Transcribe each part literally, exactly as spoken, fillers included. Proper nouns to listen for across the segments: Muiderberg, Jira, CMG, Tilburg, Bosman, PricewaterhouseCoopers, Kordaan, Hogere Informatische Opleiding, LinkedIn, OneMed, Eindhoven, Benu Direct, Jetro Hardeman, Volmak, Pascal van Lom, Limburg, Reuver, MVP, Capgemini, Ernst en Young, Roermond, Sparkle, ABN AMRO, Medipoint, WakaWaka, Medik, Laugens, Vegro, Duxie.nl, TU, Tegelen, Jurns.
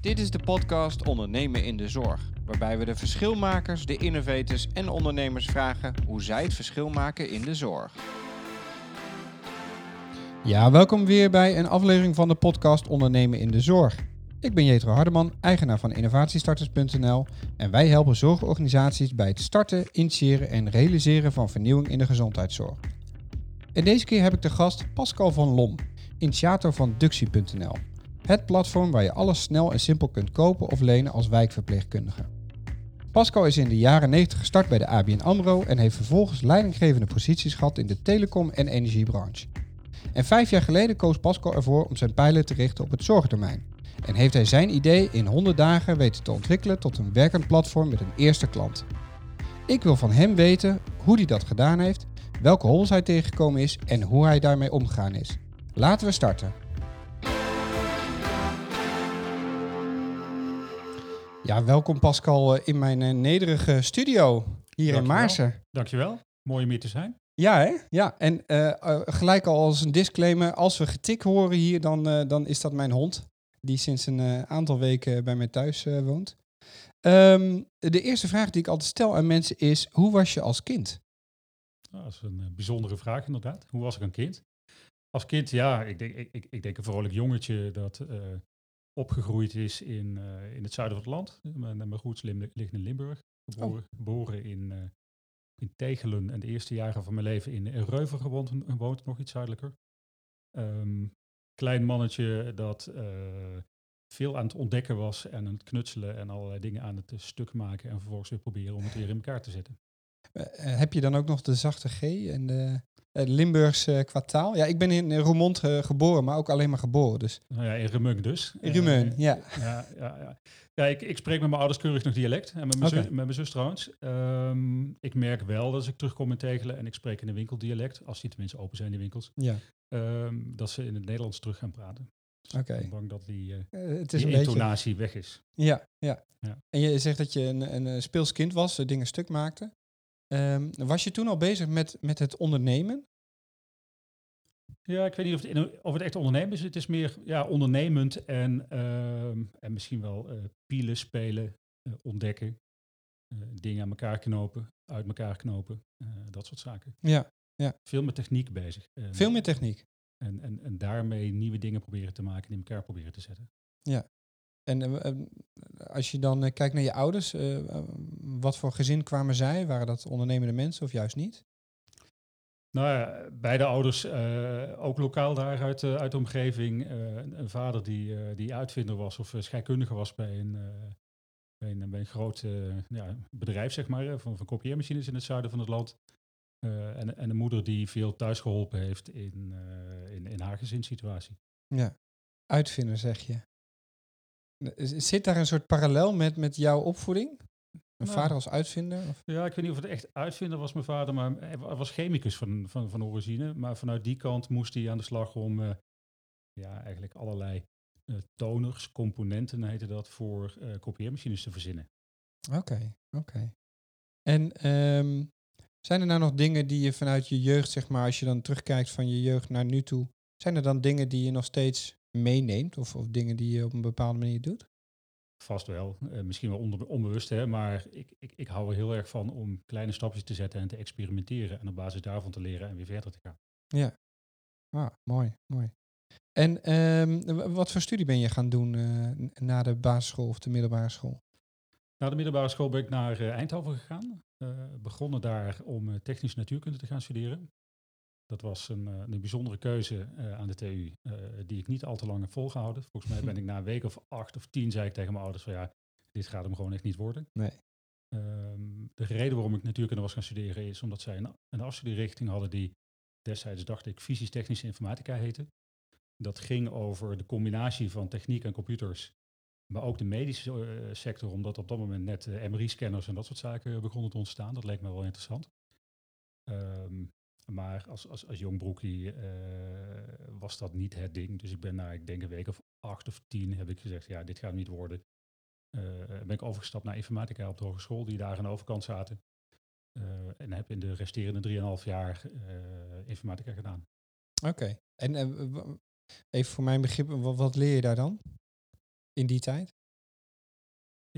Dit is de podcast Ondernemen in de Zorg, waarbij we de verschilmakers, de innovators en ondernemers vragen hoe zij het verschil maken in de zorg. Ja, welkom weer bij een aflevering van de podcast Ondernemen in de Zorg. Ik ben Jetro Hardeman, eigenaar van Innovatiestarters punt n l en wij helpen zorgorganisaties bij het starten, initiëren en realiseren van vernieuwing in de gezondheidszorg. En deze keer heb ik de gast Pascal van Lom, initiator van Duxie punt n l. Het platform waar je alles snel en simpel kunt kopen of lenen als wijkverpleegkundige. Pascal is in de jaren negentig gestart bij de A B N AMRO en heeft vervolgens leidinggevende posities gehad in de telecom- en energiebranche. En vijf jaar geleden koos Pascal ervoor om zijn pijlen te richten op het zorgdomein. En heeft hij zijn idee in honderd dagen weten te ontwikkelen tot een werkend platform met een eerste klant. Ik wil van hem weten hoe hij dat gedaan heeft, welke hobbels hij tegengekomen is en hoe hij daarmee omgegaan is. Laten we starten. Ja, welkom Pascal in mijn nederige studio hier Dankjewel. in Maarsen. Dankjewel, mooi om hier te zijn. Ja, hè? Ja, en uh, gelijk al als een disclaimer, als we getik horen hier, dan, uh, dan is dat mijn hond. Die sinds een uh, aantal weken bij mij thuis uh, woont. Um, de eerste vraag die ik altijd stel aan mensen is, hoe was je als kind? Nou, dat is een bijzondere vraag inderdaad. Hoe was ik een kind? Als kind, ja, ik denk, ik, ik, ik denk een vrolijk jongetje dat... Uh, opgegroeid is in, uh, in het zuiden van het land. Mijn, mijn roots ligt in Limburg. Geboren, oh. geboren in, uh, in Tegelen en de eerste jaren van mijn leven in, in Reuver gewoond, woont nog iets zuidelijker. Um, klein mannetje dat uh, veel aan het ontdekken was en aan het knutselen en allerlei dingen aan het uh, stuk maken en vervolgens weer proberen om het weer in elkaar te zetten. Uh, heb je dan ook nog de zachte G en de... Limburgs uh, qua taal. Ja, ik ben in Roermond uh, geboren, maar ook alleen maar geboren. Dus. Nou ja, in Remung dus. In Remung, uh, ja. Ja, ja, ja. ja ik, ik spreek met mijn ouders keurig nog dialect. En met mijn, okay. zus, met mijn zus trouwens. Um, ik merk wel dat als ik terugkom in Tegelen en ik spreek in de winkel dialect, als die tenminste open zijn, die winkels, ja. um, dat ze in het Nederlands terug gaan praten. Dus okay. Ik ben bang dat die, uh, uh, het is die een intonatie beetje... weg is. Ja, ja, ja. En je zegt dat je een, een, een speels kind was, dingen stuk maakte. Um, was je toen al bezig met, met het ondernemen? Ja, ik weet niet of het, in, of het echt ondernemen is. Het is meer ja, ondernemend en, uh, en misschien wel uh, pielen spelen, uh, ontdekken, uh, dingen aan elkaar knopen, uit elkaar knopen, uh, dat soort zaken. Ja, ja. Veel met techniek bezig. En, Veel met techniek. En, en, en daarmee nieuwe dingen proberen te maken en in elkaar proberen te zetten. Ja. En uh, als je dan uh, kijkt naar je ouders, uh, wat voor gezin kwamen zij? Waren dat ondernemende mensen of juist niet? Nou ja, beide ouders, uh, ook lokaal daar uit, uh, uit de omgeving. Uh, een vader die, uh, die uitvinder was of scheikundige was bij een, uh, bij een, bij een groot uh, ja, bedrijf, zeg maar, van, van kopieermachines in het zuiden van het land. Uh, en, en een moeder die veel thuis geholpen heeft in, uh, in, in haar gezinssituatie. Ja, uitvinder zeg je. Zit daar een soort parallel met, met jouw opvoeding? Een nou, vader als uitvinder? Of? Ja, ik weet niet of het echt uitvinder was, mijn vader, maar hij was chemicus van, van, van origine. Maar vanuit die kant moest hij aan de slag om uh, ja, eigenlijk allerlei uh, toners, componenten heette dat, voor uh, kopieermachines te verzinnen. Oké, okay, oké. Okay. En um, zijn er nou nog dingen die je vanuit je jeugd, zeg maar, als je dan terugkijkt van je jeugd naar nu toe, zijn er dan dingen die je nog steeds meeneemt of, of dingen die je op een bepaalde manier doet? Vast wel. Uh, misschien wel onder, onbewust, hè, maar ik, ik, ik hou er heel erg van om kleine stapjes te zetten en te experimenteren en op basis daarvan te leren en weer verder te gaan. Ja, ah, mooi, mooi. En um, wat voor studie ben je gaan doen uh, na de basisschool of de middelbare school? Na de middelbare school ben ik naar uh, Eindhoven gegaan. Uh, begonnen daar om uh, technisch natuurkunde te gaan studeren. Dat was een, een bijzondere keuze uh, aan de T U, uh, die ik niet al te lang heb volgehouden. Volgens mij ben ik na een week of acht of tien, zei ik tegen mijn ouders van ja, dit gaat hem gewoon echt niet worden. Nee. Um, de reden waarom ik natuurkunde was gaan studeren is omdat zij een, een afstudierichting hadden die destijds, dacht ik, fysisch-technische informatica heette. Dat ging over de combinatie van techniek en computers, maar ook de medische uh, sector, omdat op dat moment net uh, M R I-scanners en dat soort zaken begonnen te ontstaan. Dat leek me wel interessant. Um, Maar als, als, als jong broekie uh, was dat niet het ding. Dus ik ben na, ik denk een week of acht of tien, heb ik gezegd, ja, dit gaat niet worden. Uh, ben ik overgestapt naar informatica op de hogeschool, die daar aan de overkant zaten. Uh, en heb in de resterende drieënhalf jaar uh, informatica gedaan. Oké. Okay. En uh, even voor mijn begrip, wat, wat leer je daar dan in die tijd?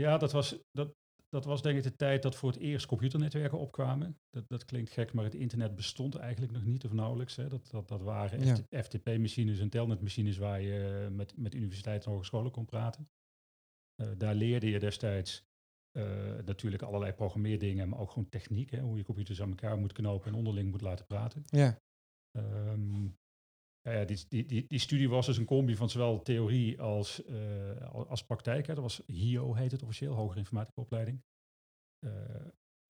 Ja, dat was, dat, dat was denk ik de tijd dat voor het eerst computernetwerken opkwamen. Dat, dat klinkt gek, maar het internet bestond eigenlijk nog niet of nauwelijks. Hè. Dat, dat, dat waren ja. F T P-machines en telnetmachines waar je met, met universiteiten en hogescholen kon praten. Uh, daar leerde je destijds uh, natuurlijk allerlei programmeerdingen, maar ook gewoon techniek. Hè, hoe je computers aan elkaar moet knopen en onderling moet laten praten. Ja. Um, ja, ja, die, die, die, die studie was dus een combi van zowel theorie als, uh, als praktijk. Hè. Dat was H I O, heet het officieel, Hogere Informatische Opleiding. Uh,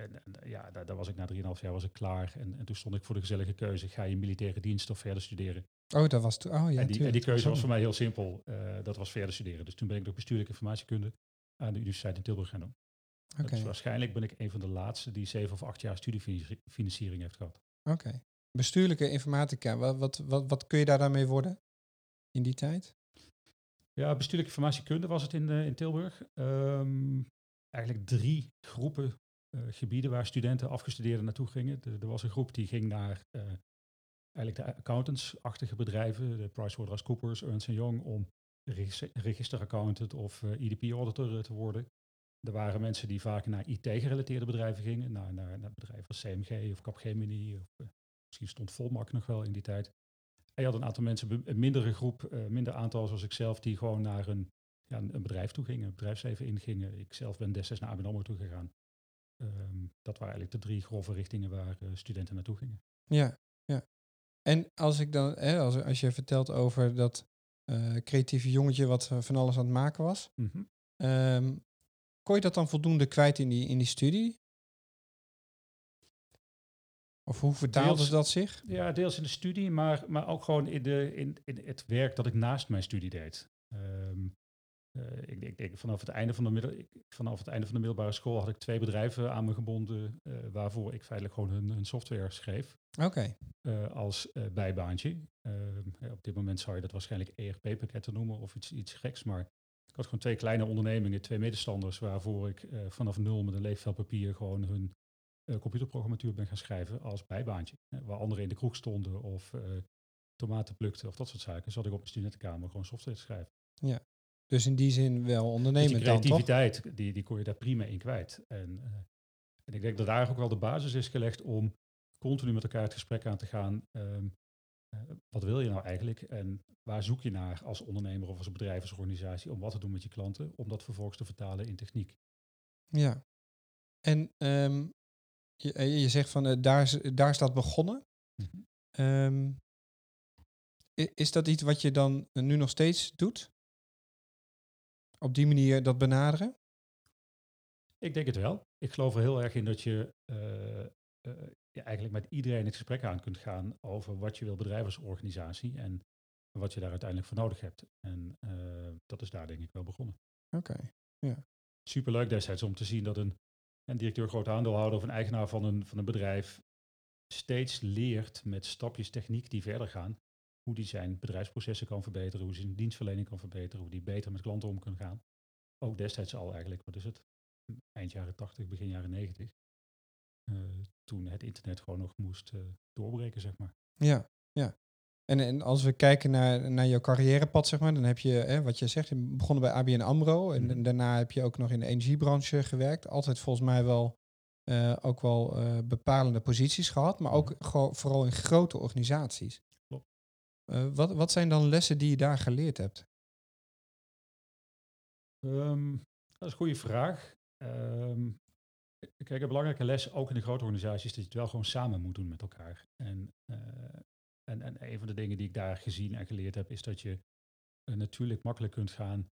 en, en ja, daar, daar was ik na drieënhalf jaar was ik klaar. En, en toen stond ik voor de gezellige keuze, ga je militaire dienst of verder studeren? Oh, dat was toen. Oh, ja, en, die, en die keuze was voor mij heel simpel. Uh, dat was verder studeren. Dus toen ben ik nog bestuurlijke informatiekunde aan de Universiteit in Tilburg gaan doen. Okay. Dus waarschijnlijk ben ik een van de laatste die zeven of acht jaar studiefinanciering heeft gehad. Oké. Okay. Bestuurlijke informatica, wat, wat, wat, wat kun je daar dan mee worden in die tijd? Ja, bestuurlijke informatiekunde was het in, uh, in Tilburg. Um, eigenlijk drie groepen uh, gebieden waar studenten afgestudeerden naartoe gingen. Er was een groep die ging naar uh, eigenlijk de accountantsachtige bedrijven, de PricewaterhouseCoopers, Ernst en Young, om reg- registeraccountant of uh, I D P-auditor uh, te worden. Er waren mensen die vaak naar I T-gerelateerde bedrijven gingen, naar, naar, naar bedrijven als C M G of Capgemini of... Uh, Misschien stond Volmak nog wel in die tijd. En je had een aantal mensen, een mindere groep, uh, minder aantal zoals ik zelf, die gewoon naar een, ja, een bedrijf toe gingen, een bedrijfsleven ingingen. Ik zelf ben destijds naar A B N AMRO toe gegaan. Um, dat waren eigenlijk de drie grove richtingen waar uh, studenten naartoe gingen. Ja, ja. En als ik dan, hè, als, als je vertelt over dat uh, creatieve jongetje wat van alles aan het maken was, mm-hmm. um, kon je dat dan voldoende kwijt in die, in die studie? Of hoe vertaalde dat zich? Ja, deels in de studie, maar, maar ook gewoon in, de, in, in het werk dat ik naast mijn studie deed. Um, uh, ik, ik, ik, vanaf, het einde van de middel, ik, vanaf het einde van de middelbare school had ik twee bedrijven aan me gebonden, uh, waarvoor ik feitelijk gewoon hun, hun software schreef. Oké. Okay. Uh, als uh, bijbaantje. Uh, op dit moment zou je dat waarschijnlijk E R P-pakketten noemen of iets, iets geks, maar ik had gewoon twee kleine ondernemingen, twee medestanders, waarvoor ik uh, vanaf nul met een leeg vel papier gewoon hun computerprogrammatuur ben gaan schrijven als bijbaantje. Waar anderen in de kroeg stonden of uh, tomaten plukten of dat soort zaken, zat ik op mijn studentenkamer gewoon software te schrijven. Ja, dus in die zin wel ondernemend dan, toch? Die creativiteit, die, die kon je daar prima in kwijt. En, uh, en ik denk dat daar ook wel de basis is gelegd om continu met elkaar het gesprek aan te gaan. Um, uh, wat wil je nou eigenlijk en waar zoek je naar als ondernemer of als bedrijf, als organisatie, om wat te doen met je klanten, om dat vervolgens te vertalen in techniek. Ja, en... Um... Je, je zegt van, uh, daar, is, daar is dat begonnen. Mm-hmm. Um, is, is dat iets wat je dan nu nog steeds doet? Op die manier dat benaderen? Ik denk het wel. Ik geloof er heel erg in dat je, uh, uh, je eigenlijk met iedereen het gesprek aan kunt gaan over wat je wil bedrijven als organisatie en wat je daar uiteindelijk voor nodig hebt. En uh, dat is daar denk ik wel begonnen. Oké, okay. Ja. Superleuk destijds om te zien dat een En directeur, groot aandeelhouder of een eigenaar van een, van een bedrijf steeds leert met stapjes techniek die verder gaan, hoe die zijn bedrijfsprocessen kan verbeteren, hoe zijn dienstverlening kan verbeteren, hoe die beter met klanten om kan gaan. Ook destijds al eigenlijk, wat is het, eind jaren tachtig, begin jaren negentig, uh, toen het internet gewoon nog moest uh, doorbreken, zeg maar. Ja, ja. En, en als we kijken naar, naar jouw carrièrepad, zeg maar, dan heb je, hè, wat je zegt, je begonnen bij A B N AMRO en, en daarna heb je ook nog in de energiebranche gewerkt. Altijd volgens mij wel uh, ook wel uh, bepalende posities gehad, maar ook gro- vooral in grote organisaties. Klopt. Uh, wat, wat zijn dan lessen die je daar geleerd hebt? Um, dat is een goede vraag. Um, kijk, een belangrijke les ook in de grote organisaties is dat je het wel gewoon samen moet doen met elkaar. En... Uh, En, en een van de dingen die ik daar gezien en geleerd heb, is dat je uh, natuurlijk makkelijk kunt gaan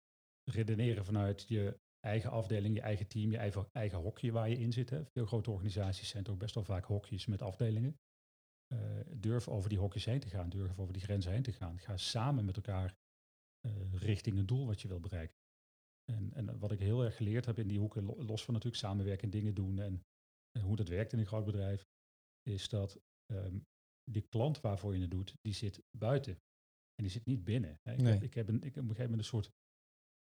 redeneren vanuit je eigen afdeling, je eigen team, je eigen, eigen hokje waar je in zit. Hè. Veel grote organisaties zijn toch best wel vaak hokjes met afdelingen. Uh, durf over die hokjes heen te gaan, durf over die grenzen heen te gaan. Ga samen met elkaar uh, richting een doel wat je wil bereiken. En, en wat ik heel erg geleerd heb in die hoeken, los van natuurlijk samenwerken, dingen doen en, en hoe dat werkt in een groot bedrijf, is dat... Um, Die klant waarvoor je het doet, die zit buiten. En die zit niet binnen. Ik, nee. heb, ik, heb, een, ik heb op een gegeven moment een soort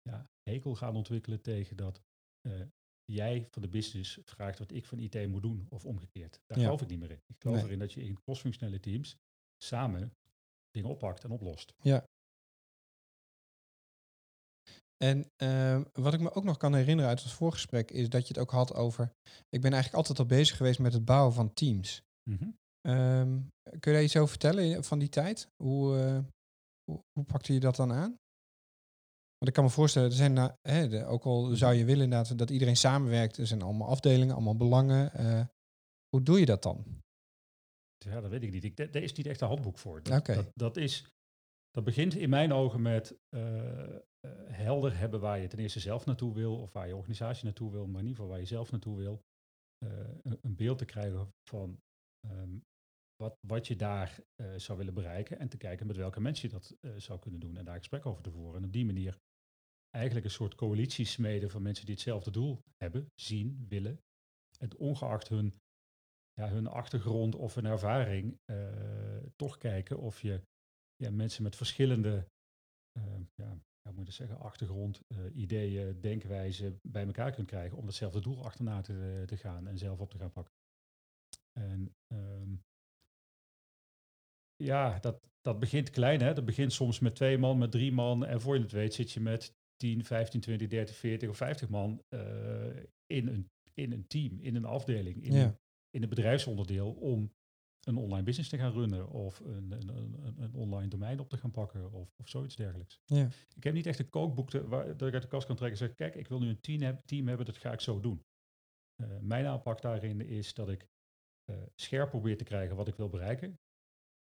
ja, hekel gaan ontwikkelen tegen dat uh, jij van de business vraagt wat ik van I T moet doen of omgekeerd. Daar ja. geloof ik niet meer in. Ik geloof nee. erin dat je in crossfunctionele teams samen dingen oppakt en oplost. Ja. En uh, wat ik me ook nog kan herinneren uit ons voorgesprek is dat je het ook had over... Ik ben eigenlijk altijd al bezig geweest met het bouwen van teams. Mm-hmm. Um, kun je daar iets over vertellen van die tijd? Hoe, uh, hoe, hoe pakte je dat dan aan? Want ik kan me voorstellen, er zijn na, hè, de, ook al zou je willen inderdaad dat iedereen samenwerkt, er zijn allemaal afdelingen, allemaal belangen. Uh, hoe doe je dat dan? Ja, dat weet ik niet. Ik, daar is niet echt een handboek voor. Dat, okay. dat, dat, is, dat begint in mijn ogen met uh, helder hebben waar je ten eerste zelf naartoe wil, of waar je organisatie naartoe wil, maar in ieder geval waar je zelf naartoe wil. Uh, een, een beeld te krijgen van um, wat, wat je daar uh, zou willen bereiken en te kijken met welke mensen je dat uh, zou kunnen doen en daar gesprek over te voeren. En op die manier eigenlijk een soort coalitie smeden van mensen die hetzelfde doel hebben, zien, willen. En ongeacht hun, ja, hun achtergrond of hun ervaring, uh, toch kijken of je ja, mensen met verschillende uh, ja, hoe moet je zeggen, achtergrond, uh, ideeën, denkwijzen bij elkaar kunt krijgen om datzelfde doel achterna te, te gaan en zelf op te gaan pakken. En um, ja, dat, dat begint klein, hè? Dat begint soms met twee man, met drie man en voor je het weet zit je met tien, vijftien, twintig, dertig, veertig of vijftig man uh, in, een, in een team, in een afdeling, in, ja. een, in een bedrijfsonderdeel om een online business te gaan runnen of een, een, een, een online domein op te gaan pakken of, of zoiets dergelijks. Ja. Ik heb niet echt een kookboek te, waar, dat ik uit de kast kan trekken en zeg, kijk, ik wil nu een team, heb, team hebben, dat ga ik zo doen. Uh, mijn aanpak daarin is dat ik uh, scherp probeer te krijgen wat ik wil bereiken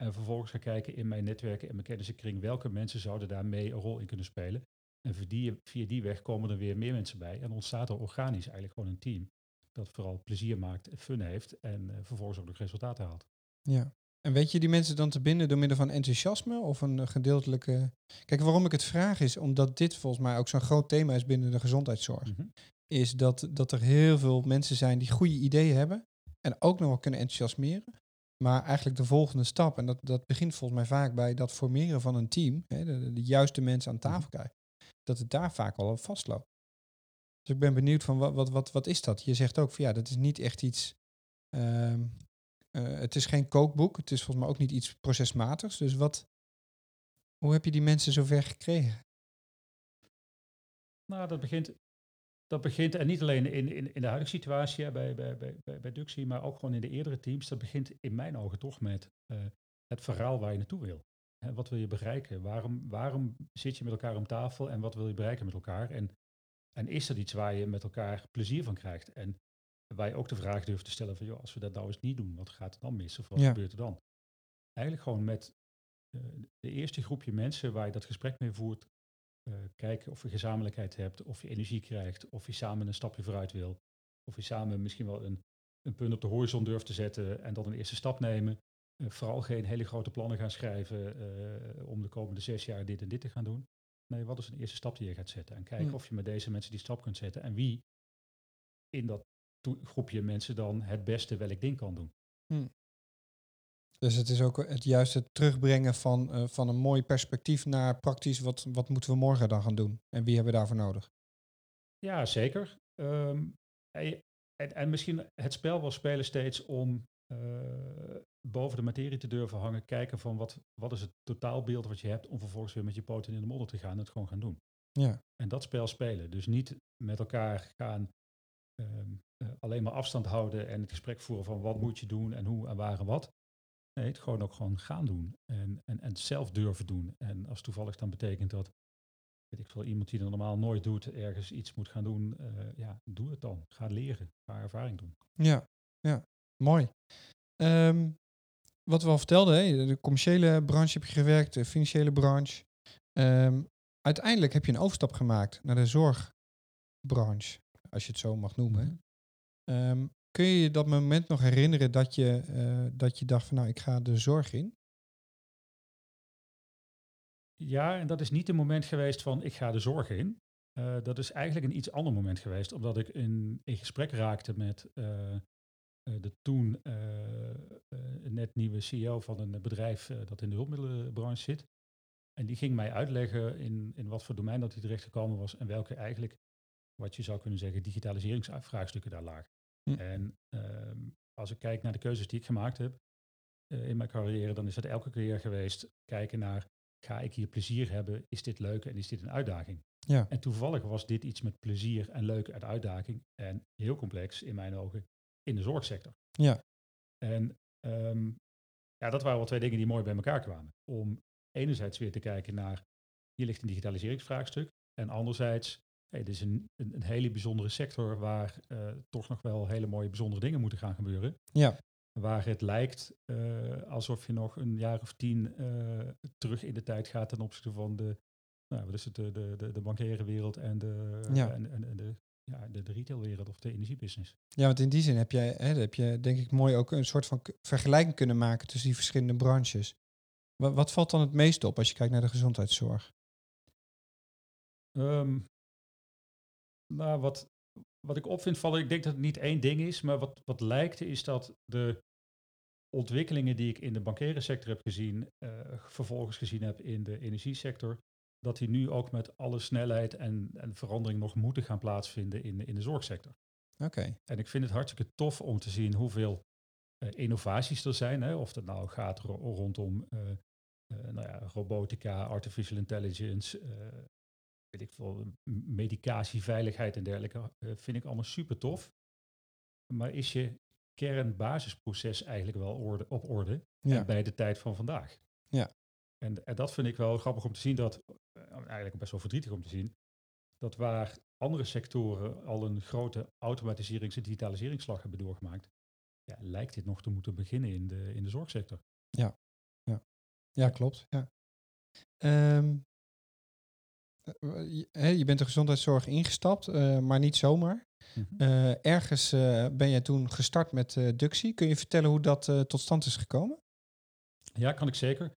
en vervolgens ga kijken in mijn netwerken en mijn kennissenkring welke mensen zouden daarmee een rol in kunnen spelen. En via die, via die weg komen er weer meer mensen bij. En ontstaat er organisch eigenlijk gewoon een team dat vooral plezier maakt, fun heeft en uh, vervolgens ook nog resultaten haalt. Ja. En weet je die mensen dan te binden door middel van enthousiasme of een gedeeltelijke... Kijk, waarom ik het vraag is, omdat dit volgens mij ook zo'n groot thema is binnen de gezondheidszorg. Mm-hmm. Is dat, dat er heel veel mensen zijn die goede ideeën hebben en ook nog wel kunnen enthousiasmeren. Maar eigenlijk de volgende stap, en dat, dat begint volgens mij vaak bij dat formeren van een team, hè, de, de juiste mensen aan tafel mm-hmm. krijgen. Dat het daar vaak al op vastloopt. Dus ik ben benieuwd van, wat, wat, wat, wat is dat? Je zegt ook van, ja, dat is niet echt iets... Um, uh, het is geen kookboek, het is volgens mij ook niet iets procesmatigs. Dus wat, hoe heb je die mensen zover gekregen? Nou, dat begint, dat begint en niet alleen in, in, in de huidige situatie bij, bij, bij, bij Duxie, maar ook gewoon in de eerdere teams. Dat begint in mijn ogen toch met uh, het verhaal waar je naartoe wil. En wat wil je bereiken? Waarom, waarom zit je met elkaar om tafel en wat wil je bereiken met elkaar? En, en is dat iets waar je met elkaar plezier van krijgt? En waar je ook de vraag durft te stellen van, joh, als we dat nou eens niet doen, wat gaat er dan mis? Of wat ja. gebeurt er dan? Eigenlijk gewoon met uh, de eerste groepje mensen waar je dat gesprek mee voert, uh, kijken of je gezamenlijkheid hebt, of je energie krijgt, of je samen een stapje vooruit wil, of je samen misschien wel een, een punt op de horizon durft te zetten en dan een eerste stap nemen. Uh, vooral geen hele grote plannen gaan schrijven uh, om de komende zes jaar dit en dit te gaan doen. Nee, wat is een eerste stap die je gaat zetten? En kijken mm. of je met deze mensen die stap kunt zetten en wie in dat to- groepje mensen dan het beste welk ding kan doen. Mm. Dus het is ook het juiste terugbrengen van, uh, van een mooi perspectief naar praktisch wat, wat moeten we morgen dan gaan doen? En wie hebben we daarvoor nodig? Ja, zeker. Um, en, en, en misschien het spel wel spelen steeds om... Uh, boven de materie te durven hangen, kijken van wat, wat is het totaalbeeld wat je hebt om vervolgens weer met je poten in de modder te gaan en het gewoon gaan doen. Ja. En dat spel spelen. Dus niet met elkaar gaan um, uh, alleen maar afstand houden en het gesprek voeren van wat moet je doen en hoe en waar en wat. Nee, het gewoon ook gewoon gaan doen en, en, en zelf durven doen. En als toevallig dan betekent dat, weet ik veel, iemand die dat normaal nooit doet, ergens iets moet gaan doen, uh, ja, doe het dan. Ga leren. Ga ervaring doen. Ja, ja. Mooi. Um, wat we al vertelden, hè, de commerciële branche heb je gewerkt, de financiële branche. Um, uiteindelijk heb je een overstap gemaakt naar de zorgbranche, als je het zo mag noemen. Um, kun je je dat moment nog herinneren dat je, uh, dat je dacht van nou, ik ga de zorg in? Ja, en dat is niet het moment geweest van ik ga de zorg in. Uh, dat is eigenlijk een iets ander moment geweest, omdat ik in, in gesprek raakte met... Uh, de toen uh, uh, net nieuwe C E O van een bedrijf uh, dat in de hulpmiddelenbranche zit. En die ging mij uitleggen in, in wat voor domein dat hij terecht gekomen was en welke eigenlijk, wat je zou kunnen zeggen, digitaliseringsvraagstukken daar lagen. Hm. En um, als ik kijk naar de keuzes die ik gemaakt heb uh, in mijn carrière, dan is dat elke keer geweest kijken naar, ga ik hier plezier hebben, is dit leuk en is dit een uitdaging? Ja. En toevallig was dit iets met plezier en leuk en uitdaging en heel complex in mijn ogen in de zorgsector. Ja. En um, ja, dat waren wel twee dingen die mooi bij elkaar kwamen. Om enerzijds weer te kijken naar, hier ligt een digitaliseringsvraagstuk en anderzijds, hey, dit is een, een, een hele bijzondere sector waar uh, toch nog wel hele mooie bijzondere dingen moeten gaan gebeuren. Ja. Waar het lijkt uh, alsof je nog een jaar of tien uh, terug in de tijd gaat ten opzichte van de, nou, wat is het, de, de, de bankaire wereld en de, ja. en, en, en de, ja, de, de retailwereld of de energiebusiness. Ja, want in die zin heb jij, hè, heb je denk ik mooi ook een soort van k- vergelijking kunnen maken tussen die verschillende branches. Wat, wat valt dan het meest op als je kijkt naar de gezondheidszorg? Um, nou, wat... Wat ik op vind vallen, ik denk dat het niet één ding is, maar wat, wat lijkt is dat de ontwikkelingen die ik in de bankaire sector heb gezien, uh, vervolgens gezien heb in de energiesector, dat die nu ook met alle snelheid en, en verandering nog moeten gaan plaatsvinden in, in de zorgsector. Okay. En ik vind het hartstikke tof om te zien hoeveel uh, innovaties er zijn, hè, of dat nou gaat ro- rondom uh, uh, nou ja, robotica, artificial intelligence, uh, weet ik veel, medicatie, veiligheid en dergelijke, vind ik allemaal super tof. Maar is je kernbasisproces eigenlijk wel orde, op orde ja. en bij de tijd van vandaag? Ja. En, en dat vind ik wel grappig om te zien, dat eigenlijk best wel verdrietig om te zien, dat waar andere sectoren al een grote automatiserings- en digitaliseringsslag hebben doorgemaakt, ja, lijkt dit nog te moeten beginnen in de, in de zorgsector. Ja, ja. ja klopt. Ja. Um. Je bent de gezondheidszorg ingestapt, uh, maar niet zomaar. Mm-hmm. Uh, ergens uh, ben jij toen gestart met uh, Duxie. Kun je vertellen hoe dat uh, tot stand is gekomen? Ja, kan ik zeker.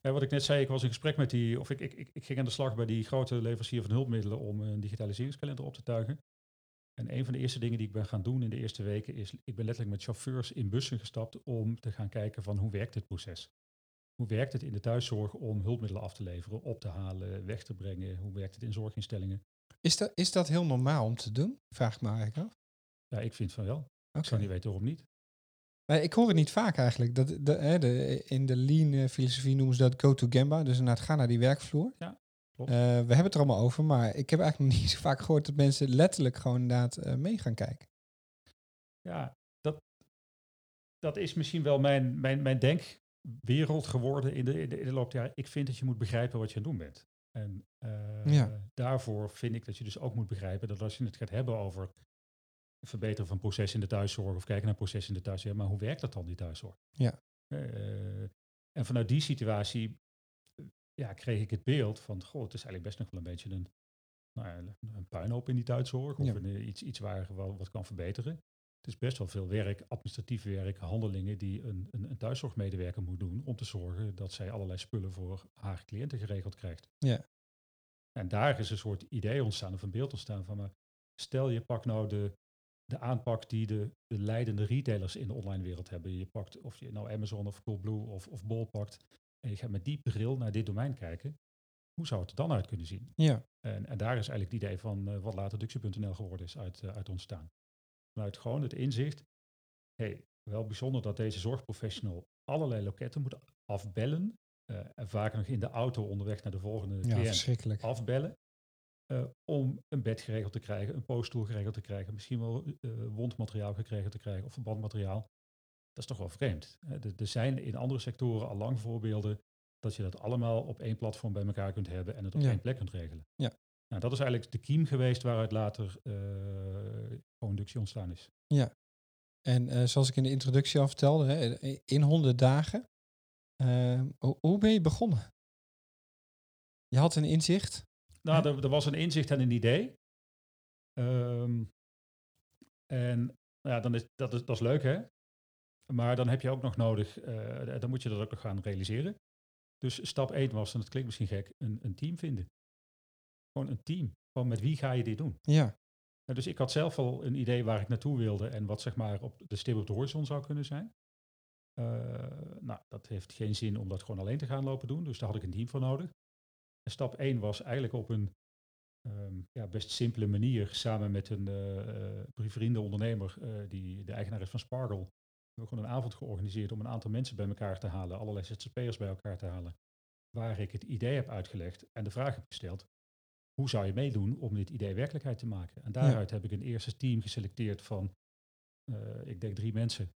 En wat ik net zei, ik was in gesprek met die... of ik, ik, ik, ik ging aan de slag bij die grote leverancier van hulpmiddelen om een digitaliseringskalender op te tuigen. En een van de eerste dingen die ik ben gaan doen in de eerste weken is... ik ben letterlijk met chauffeurs in bussen gestapt om te gaan kijken van hoe werkt dit proces. Hoe werkt het in de thuiszorg om hulpmiddelen af te leveren, op te halen, weg te brengen? Hoe werkt het in zorginstellingen? Is dat, is dat heel normaal om te doen? Vraag ik me eigenlijk af. Ja, ik vind van wel. Okay. Ik zou niet weten waarom niet. Maar ik hoor het niet vaak eigenlijk. Dat, de, de, de, in de Lean-filosofie noemen ze dat go to Gemba. Dus inderdaad, ga naar die werkvloer. Ja, klopt. Uh, we hebben het er allemaal over, maar ik heb eigenlijk nog niet zo vaak gehoord dat mensen letterlijk gewoon inderdaad uh, mee gaan kijken. Ja, dat, dat is misschien wel mijn, mijn, mijn denk... wereld geworden in de, in de, in de loop der jaren. Ik vind dat je moet begrijpen wat je aan het doen bent. En uh, ja. daarvoor vind ik dat je dus ook moet begrijpen dat als je het gaat hebben over verbeteren van processen in de thuiszorg of kijken naar processen in de thuiszorg, maar hoe werkt dat dan, die thuiszorg? Ja. Uh, en vanuit die situatie ja, kreeg ik het beeld van, goh, het is eigenlijk best nog wel een beetje een, nou ja, een puinhoop in die thuiszorg of ja. een, iets, iets waar wel wat kan verbeteren. Het is best wel veel werk, administratief werk, handelingen die een, een, een thuiszorgmedewerker moet doen om te zorgen dat zij allerlei spullen voor haar cliënten geregeld krijgt. Ja. En daar is een soort idee ontstaan of een beeld ontstaan van, maar stel je pakt nou de, de aanpak die de, de leidende retailers in de online wereld hebben. Je pakt of je nou Amazon of Coolblue of, of Bol pakt en je gaat met die bril naar dit domein kijken. Hoe zou het er dan uit kunnen zien? Ja. En, en daar is eigenlijk het idee van uh, wat later Duxie punt n l geworden is uit, uh, uit ontstaan. Vanuit gewoon het inzicht, hey, wel bijzonder dat deze zorgprofessional allerlei loketten moet afbellen. Uh, en vaak nog in de auto onderweg naar de volgende ja, cliënt verschrikkelijk. afbellen. Uh, om een bed geregeld te krijgen, een poststoel geregeld te krijgen. Misschien wel uh, wondmateriaal geregeld te krijgen of verbandmateriaal. Dat is toch wel vreemd. Er zijn in andere sectoren al lang voorbeelden dat je dat allemaal op één platform bij elkaar kunt hebben en het op ja. één plek kunt regelen. Ja. Nou, dat is eigenlijk de kiem geweest waaruit later uh, gewoon Duxie ontstaan is. Ja, en uh, zoals ik in de introductie al vertelde, hè, in honderd dagen, uh, hoe ben je begonnen? Je had een inzicht? Nou, er, er was een inzicht en een idee. Um, en ja, dan is, dat, is, dat is leuk, hè? Maar dan heb je ook nog nodig, uh, dan moet je dat ook nog gaan realiseren. Dus stap één was, en dat klinkt misschien gek, een, een team vinden. Gewoon een team. Gewoon met wie ga je dit doen? Ja. Nou, dus ik had zelf al een idee waar ik naartoe wilde en wat zeg maar op de stip op de horizon zou kunnen zijn. Uh, nou, dat heeft geen zin om dat gewoon alleen te gaan lopen doen. Dus daar had ik een team voor nodig. En stap één was eigenlijk op een um, ja, best simpele manier samen met een uh, bevriende ondernemer uh, die de eigenaar is van Sparkle. We hebben gewoon een avond georganiseerd om een aantal mensen bij elkaar te halen, allerlei Z Z P'ers bij elkaar te halen, waar ik het idee heb uitgelegd en de vraag heb gesteld. hoe zou je meedoen om dit idee werkelijkheid te maken? En daaruit ja. heb ik een eerste team geselecteerd van, uh, ik denk drie mensen.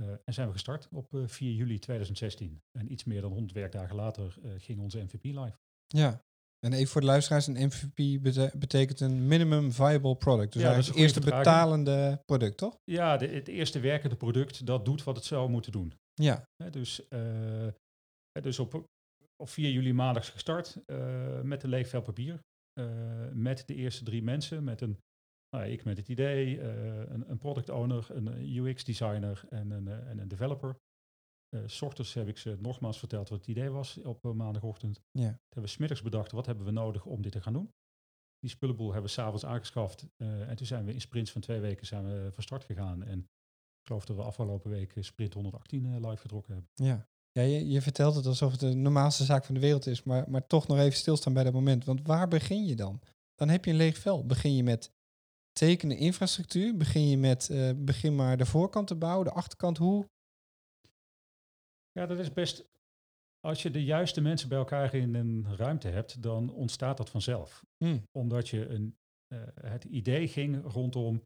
Uh, en zijn we gestart op uh, vier juli tweeduizend zestien. En iets meer dan honderd werkdagen later uh, ging onze M V P live. Ja, en even voor de luisteraars, een M V P bete- betekent een minimum viable product. Dus ja, eigenlijk het eerste vertraging. Betalende product, toch? Ja, de, het eerste werkende product dat doet wat het zou moeten doen. Ja. He, dus uh, dus op, op vier juli maandags gestart uh, met een leeg vel papier. Uh, met de eerste drie mensen, met een, nou ja, ik met het idee, uh, een, een product owner, een U X-designer en een, uh, en een developer. Uh, 's ochtends heb ik ze nogmaals verteld wat het idee was op uh, maandagochtend. Ja. Toen hebben we 's middags bedacht, wat hebben we nodig om dit te gaan doen? Die spullenboel hebben we 's avonds aangeschaft. Uh, en toen zijn we in sprints van twee weken zijn we van start gegaan. En ik geloof dat we afgelopen week sprint honderdachttien uh, live getrokken hebben. Ja. Ja, je, je vertelt het alsof het de normaalste zaak van de wereld is, maar, maar toch nog even stilstaan bij dat moment. Want waar begin je dan? Dan heb je een leeg vel. Begin je met tekenen infrastructuur? Begin je met uh, begin maar de voorkant te bouwen, de achterkant, hoe? Ja, dat is best... Als je de juiste mensen bij elkaar in een ruimte hebt, dan ontstaat dat vanzelf. Hmm. Omdat je een, uh, het idee ging rondom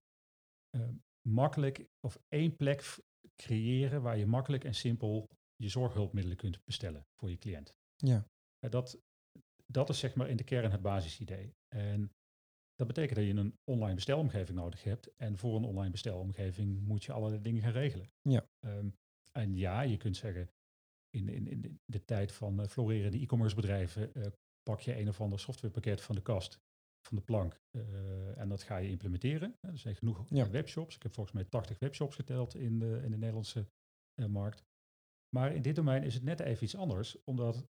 uh, makkelijk of één plek creëren waar je makkelijk en simpel je zorghulpmiddelen kunt bestellen voor je cliënt. Ja. Dat, dat is zeg maar in de kern het basisidee. En dat betekent dat je een online bestelomgeving nodig hebt. En voor een online bestelomgeving moet je allerlei dingen gaan regelen. Ja. Um, en ja, je kunt zeggen, in, in, in de tijd van uh, florerende e-commerce bedrijven uh, pak je een of ander softwarepakket van de kast, van de plank. Uh, en dat ga je implementeren. Uh, er zijn genoeg ja. webshops. Ik heb volgens mij tachtig webshops geteld in de, in de Nederlandse uh, markt. Maar in dit domein is het net even iets anders, omdat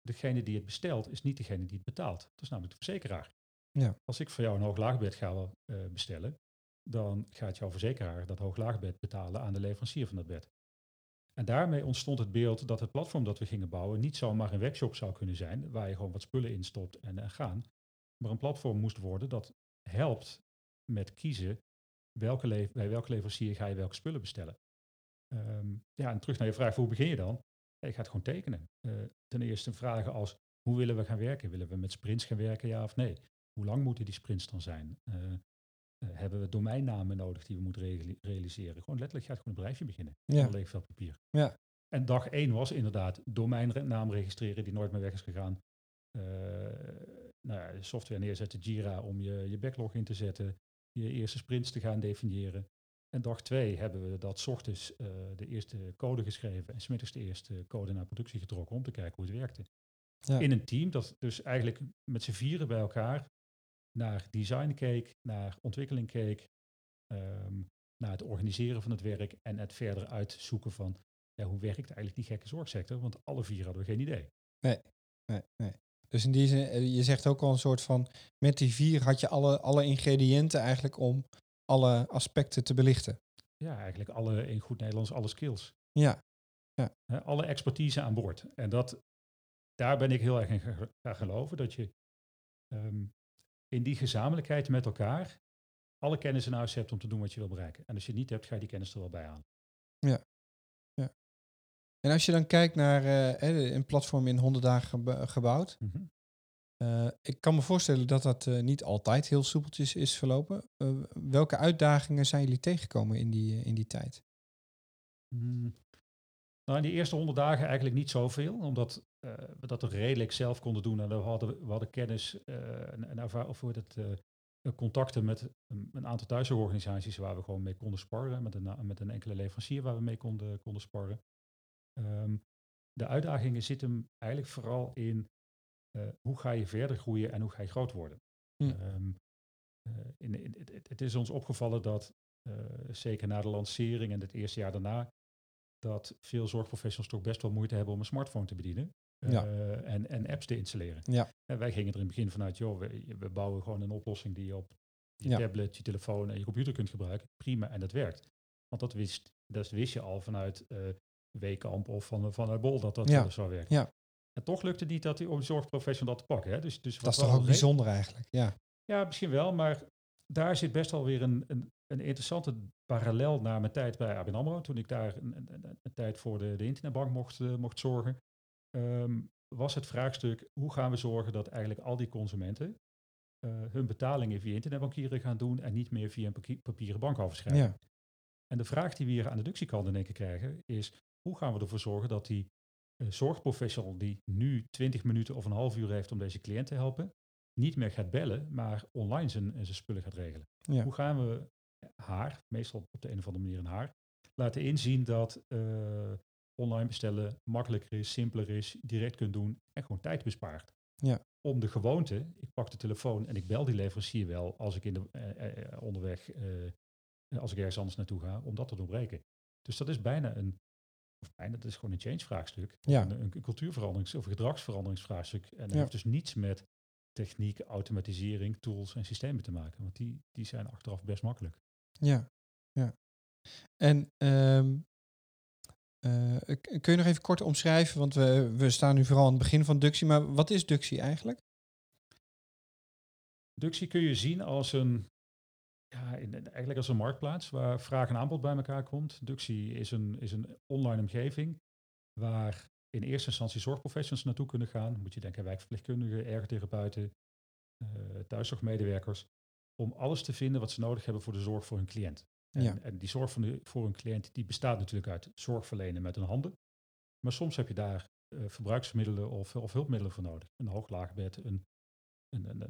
degene die het bestelt, is niet degene die het betaalt. Dat is namelijk de verzekeraar. Ja. Als ik voor jou een hooglaagbed ga uh, bestellen, dan gaat jouw verzekeraar dat hooglaagbed betalen aan de leverancier van dat bed. En daarmee ontstond het beeld dat het platform dat we gingen bouwen niet zomaar een webshop zou kunnen zijn, waar je gewoon wat spullen instopt en, en gaan. Maar een platform moest worden dat helpt met kiezen welke le- bij welke leverancier ga je welke spullen bestellen. Um, ja, en terug naar je vraag, hoe begin je dan? Je gaat gewoon tekenen. Uh, ten eerste vragen als, hoe willen we gaan werken? Willen we met sprints gaan werken, ja of nee? Hoe lang moeten die sprints dan zijn? Uh, uh, hebben we domeinnamen nodig die we moeten re- realiseren? Gewoon letterlijk, je gaat gewoon een bedrijfje beginnen. Ja. Een leeg vel papier. Ja. En dag één was inderdaad domeinnaam registreren die nooit meer weg is gegaan. Uh, nou ja, software neerzetten, Jira om je, je backlog in te zetten. Je eerste sprints te gaan definiëren. En dag twee hebben we dat 's ochtends uh, de eerste code geschreven en 's middags de eerste code naar productie getrokken om te kijken hoe het werkte. Ja. In een team dat dus eigenlijk met z'n vieren bij elkaar naar design keek, naar ontwikkeling keek, um, naar het organiseren van het werk en het verder uitzoeken van ja, hoe werkt eigenlijk die gekke zorgsector, want alle vier hadden we geen idee. Nee, nee, nee. Dus in die zin, je zegt ook al een soort van, met die vier had je alle, alle ingrediënten eigenlijk om alle aspecten te belichten. Ja, eigenlijk alle, in goed Nederlands, alle skills. Ja. ja. Alle expertise aan boord. En dat, daar ben ik heel erg in gaan geloven, dat je um, in die gezamenlijkheid met elkaar alle kennis in huis hebt om te doen wat je wil bereiken. En als je het niet hebt, ga je die kennis er wel bij aan. Ja. ja. En als je dan kijkt naar uh, een platform in honderd dagen gebouwd. Mm-hmm. Uh, ik kan me voorstellen dat dat uh, niet altijd heel soepeltjes is verlopen. Uh, welke uitdagingen zijn jullie tegengekomen in die, uh, in die tijd? Hmm. Nou, in die eerste honderd dagen eigenlijk niet zoveel, omdat uh, we dat toch redelijk zelf konden doen. En we hadden, we hadden kennis uh, en, en ervaar, of hoe het, uh, contacten met een, een aantal thuisorganisaties waar we gewoon mee konden sparren, met een, met een enkele leverancier waar we mee konden, konden sparren. Um, de uitdagingen zitten hem eigenlijk vooral in Uh, hoe ga je verder groeien en hoe ga je groot worden? Mm. Um, uh, in, in, het, het is ons opgevallen dat, uh, zeker na de lancering en het eerste jaar daarna, dat veel zorgprofessionals toch best wel moeite hebben om een smartphone te bedienen uh, ja. en, en apps te installeren. Ja. En wij gingen er in het begin vanuit, joh, we, we bouwen gewoon een oplossing die je op je ja. tablet, je telefoon en je computer kunt gebruiken. Prima, en dat werkt. Want dat wist, dat wist je al vanuit uh, Weekamp of van, vanuit Bol dat dat ja. zou werken. Ja. En toch lukte het niet dat die, om zorgprofessional dat te pakken. Hè? Dus, dus dat is toch ook bijzonder eigenlijk? Ja. ja, misschien wel. Maar daar zit best wel weer een, een, een interessante parallel naar mijn tijd bij A B N AMRO. Toen ik daar een, een, een, een tijd voor de, de internetbank mocht, uh, mocht zorgen. Um, was het vraagstuk, hoe gaan we zorgen dat eigenlijk al die consumenten uh, hun betalingen via internetbankieren gaan doen en niet meer via een papieren bankafschrijving. Ja. En de vraag die we hier aan de Duxie-kant in één keer krijgen is, hoe gaan we ervoor zorgen dat die uh, zorgprofessional die nu twintig minuten of een half uur heeft om deze cliënt te helpen, niet meer gaat bellen, maar online zijn, zijn spullen gaat regelen. Ja. Hoe gaan we haar, meestal op de een of andere manier een haar, laten inzien dat uh, online bestellen makkelijker is, simpeler is, direct kunt doen en gewoon tijd bespaart. Ja. Om de gewoonte, ik pak de telefoon en ik bel die leverancier wel als ik in de, eh, eh, onderweg, eh, als ik ergens anders naartoe ga, om dat te doorbreken. Dus dat is bijna een, of bijna, dat is gewoon een change vraagstuk. Ja. Een, een cultuurveranderings- of gedragsveranderingsvraagstuk. En dat ja. heeft dus niets met techniek, automatisering, tools en systemen te maken. Want die, die zijn achteraf best makkelijk. Ja, ja. En um, uh, kun je nog even kort omschrijven, want we, we staan nu vooral aan het begin van Duxie, maar wat is Duxie eigenlijk? Duxie kun je zien als een, ja, in, eigenlijk als een marktplaats waar vraag en aanbod bij elkaar komt. Duxie is een, is een online omgeving waar in eerste instantie zorgprofessionals naartoe kunnen gaan. Moet je denken aan wijkverpleegkundigen, ergotherapeuten, uh, thuiszorgmedewerkers, om alles te vinden wat ze nodig hebben voor de zorg voor hun cliënt. En, ja. en die zorg van de, voor een cliënt die bestaat natuurlijk uit zorg verlenen met hun handen. Maar soms heb je daar uh, verbruiksmiddelen of, of hulpmiddelen voor nodig. Een hooglaagbed, een, een, een,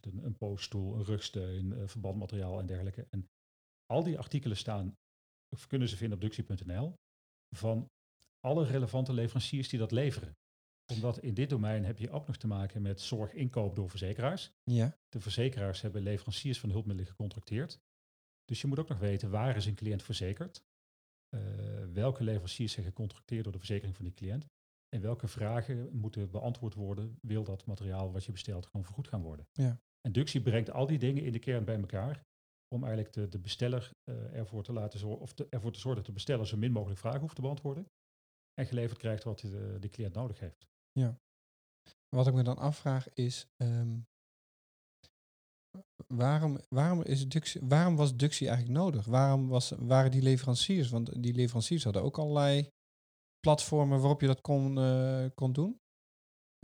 een, een poosstoel, een rugsteun, uh, verbandmateriaal en dergelijke. En al die artikelen staan, of kunnen ze vinden op Duxie punt n l, van alle relevante leveranciers die dat leveren. Omdat in dit domein heb je ook nog te maken met zorginkoop door verzekeraars. Ja. De verzekeraars hebben leveranciers van hulpmiddelen gecontracteerd. Dus je moet ook nog weten, waar is een cliënt verzekerd? Uh, welke leveranciers zijn gecontracteerd door de verzekering van die cliënt? En welke vragen moeten beantwoord worden? Wil dat materiaal wat je bestelt gewoon vergoed gaan worden? Ja. En Duxie brengt al die dingen in de kern bij elkaar. Om eigenlijk de, de besteller uh, ervoor te laten zorgen, of te, ervoor te zorgen dat de besteller zo min mogelijk vragen hoeft te beantwoorden. En geleverd krijgt wat de, de cliënt nodig heeft. Ja. Wat ik me dan afvraag is, um, waarom, waarom, is Duxie, waarom was Duxie eigenlijk nodig? Waarom was, waren die leveranciers? Want die leveranciers hadden ook allerlei platformen waarop je dat kon, uh, kon doen.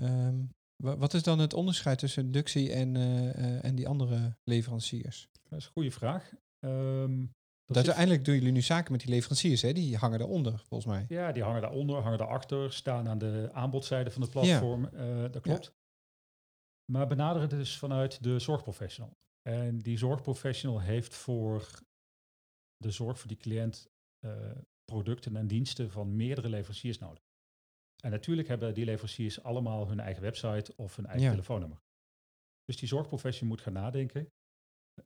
Um, wa, wat is dan het onderscheid tussen Duxie en, uh, uh, en die andere leveranciers? Dat is een goede vraag. Um, Dat uiteindelijk doen jullie nu zaken met die leveranciers, hè? Die hangen daaronder, volgens mij. Ja, die hangen daaronder, hangen daarachter, staan aan de aanbodzijde van het platform. Ja. Uh, dat klopt. Ja. Maar benaderen dus vanuit de zorgprofessional. En die zorgprofessional heeft voor de zorg voor die cliënt uh, producten en diensten van meerdere leveranciers nodig. En natuurlijk hebben die leveranciers allemaal hun eigen website of hun eigen ja. telefoonnummer. Dus die zorgprofessional moet gaan nadenken,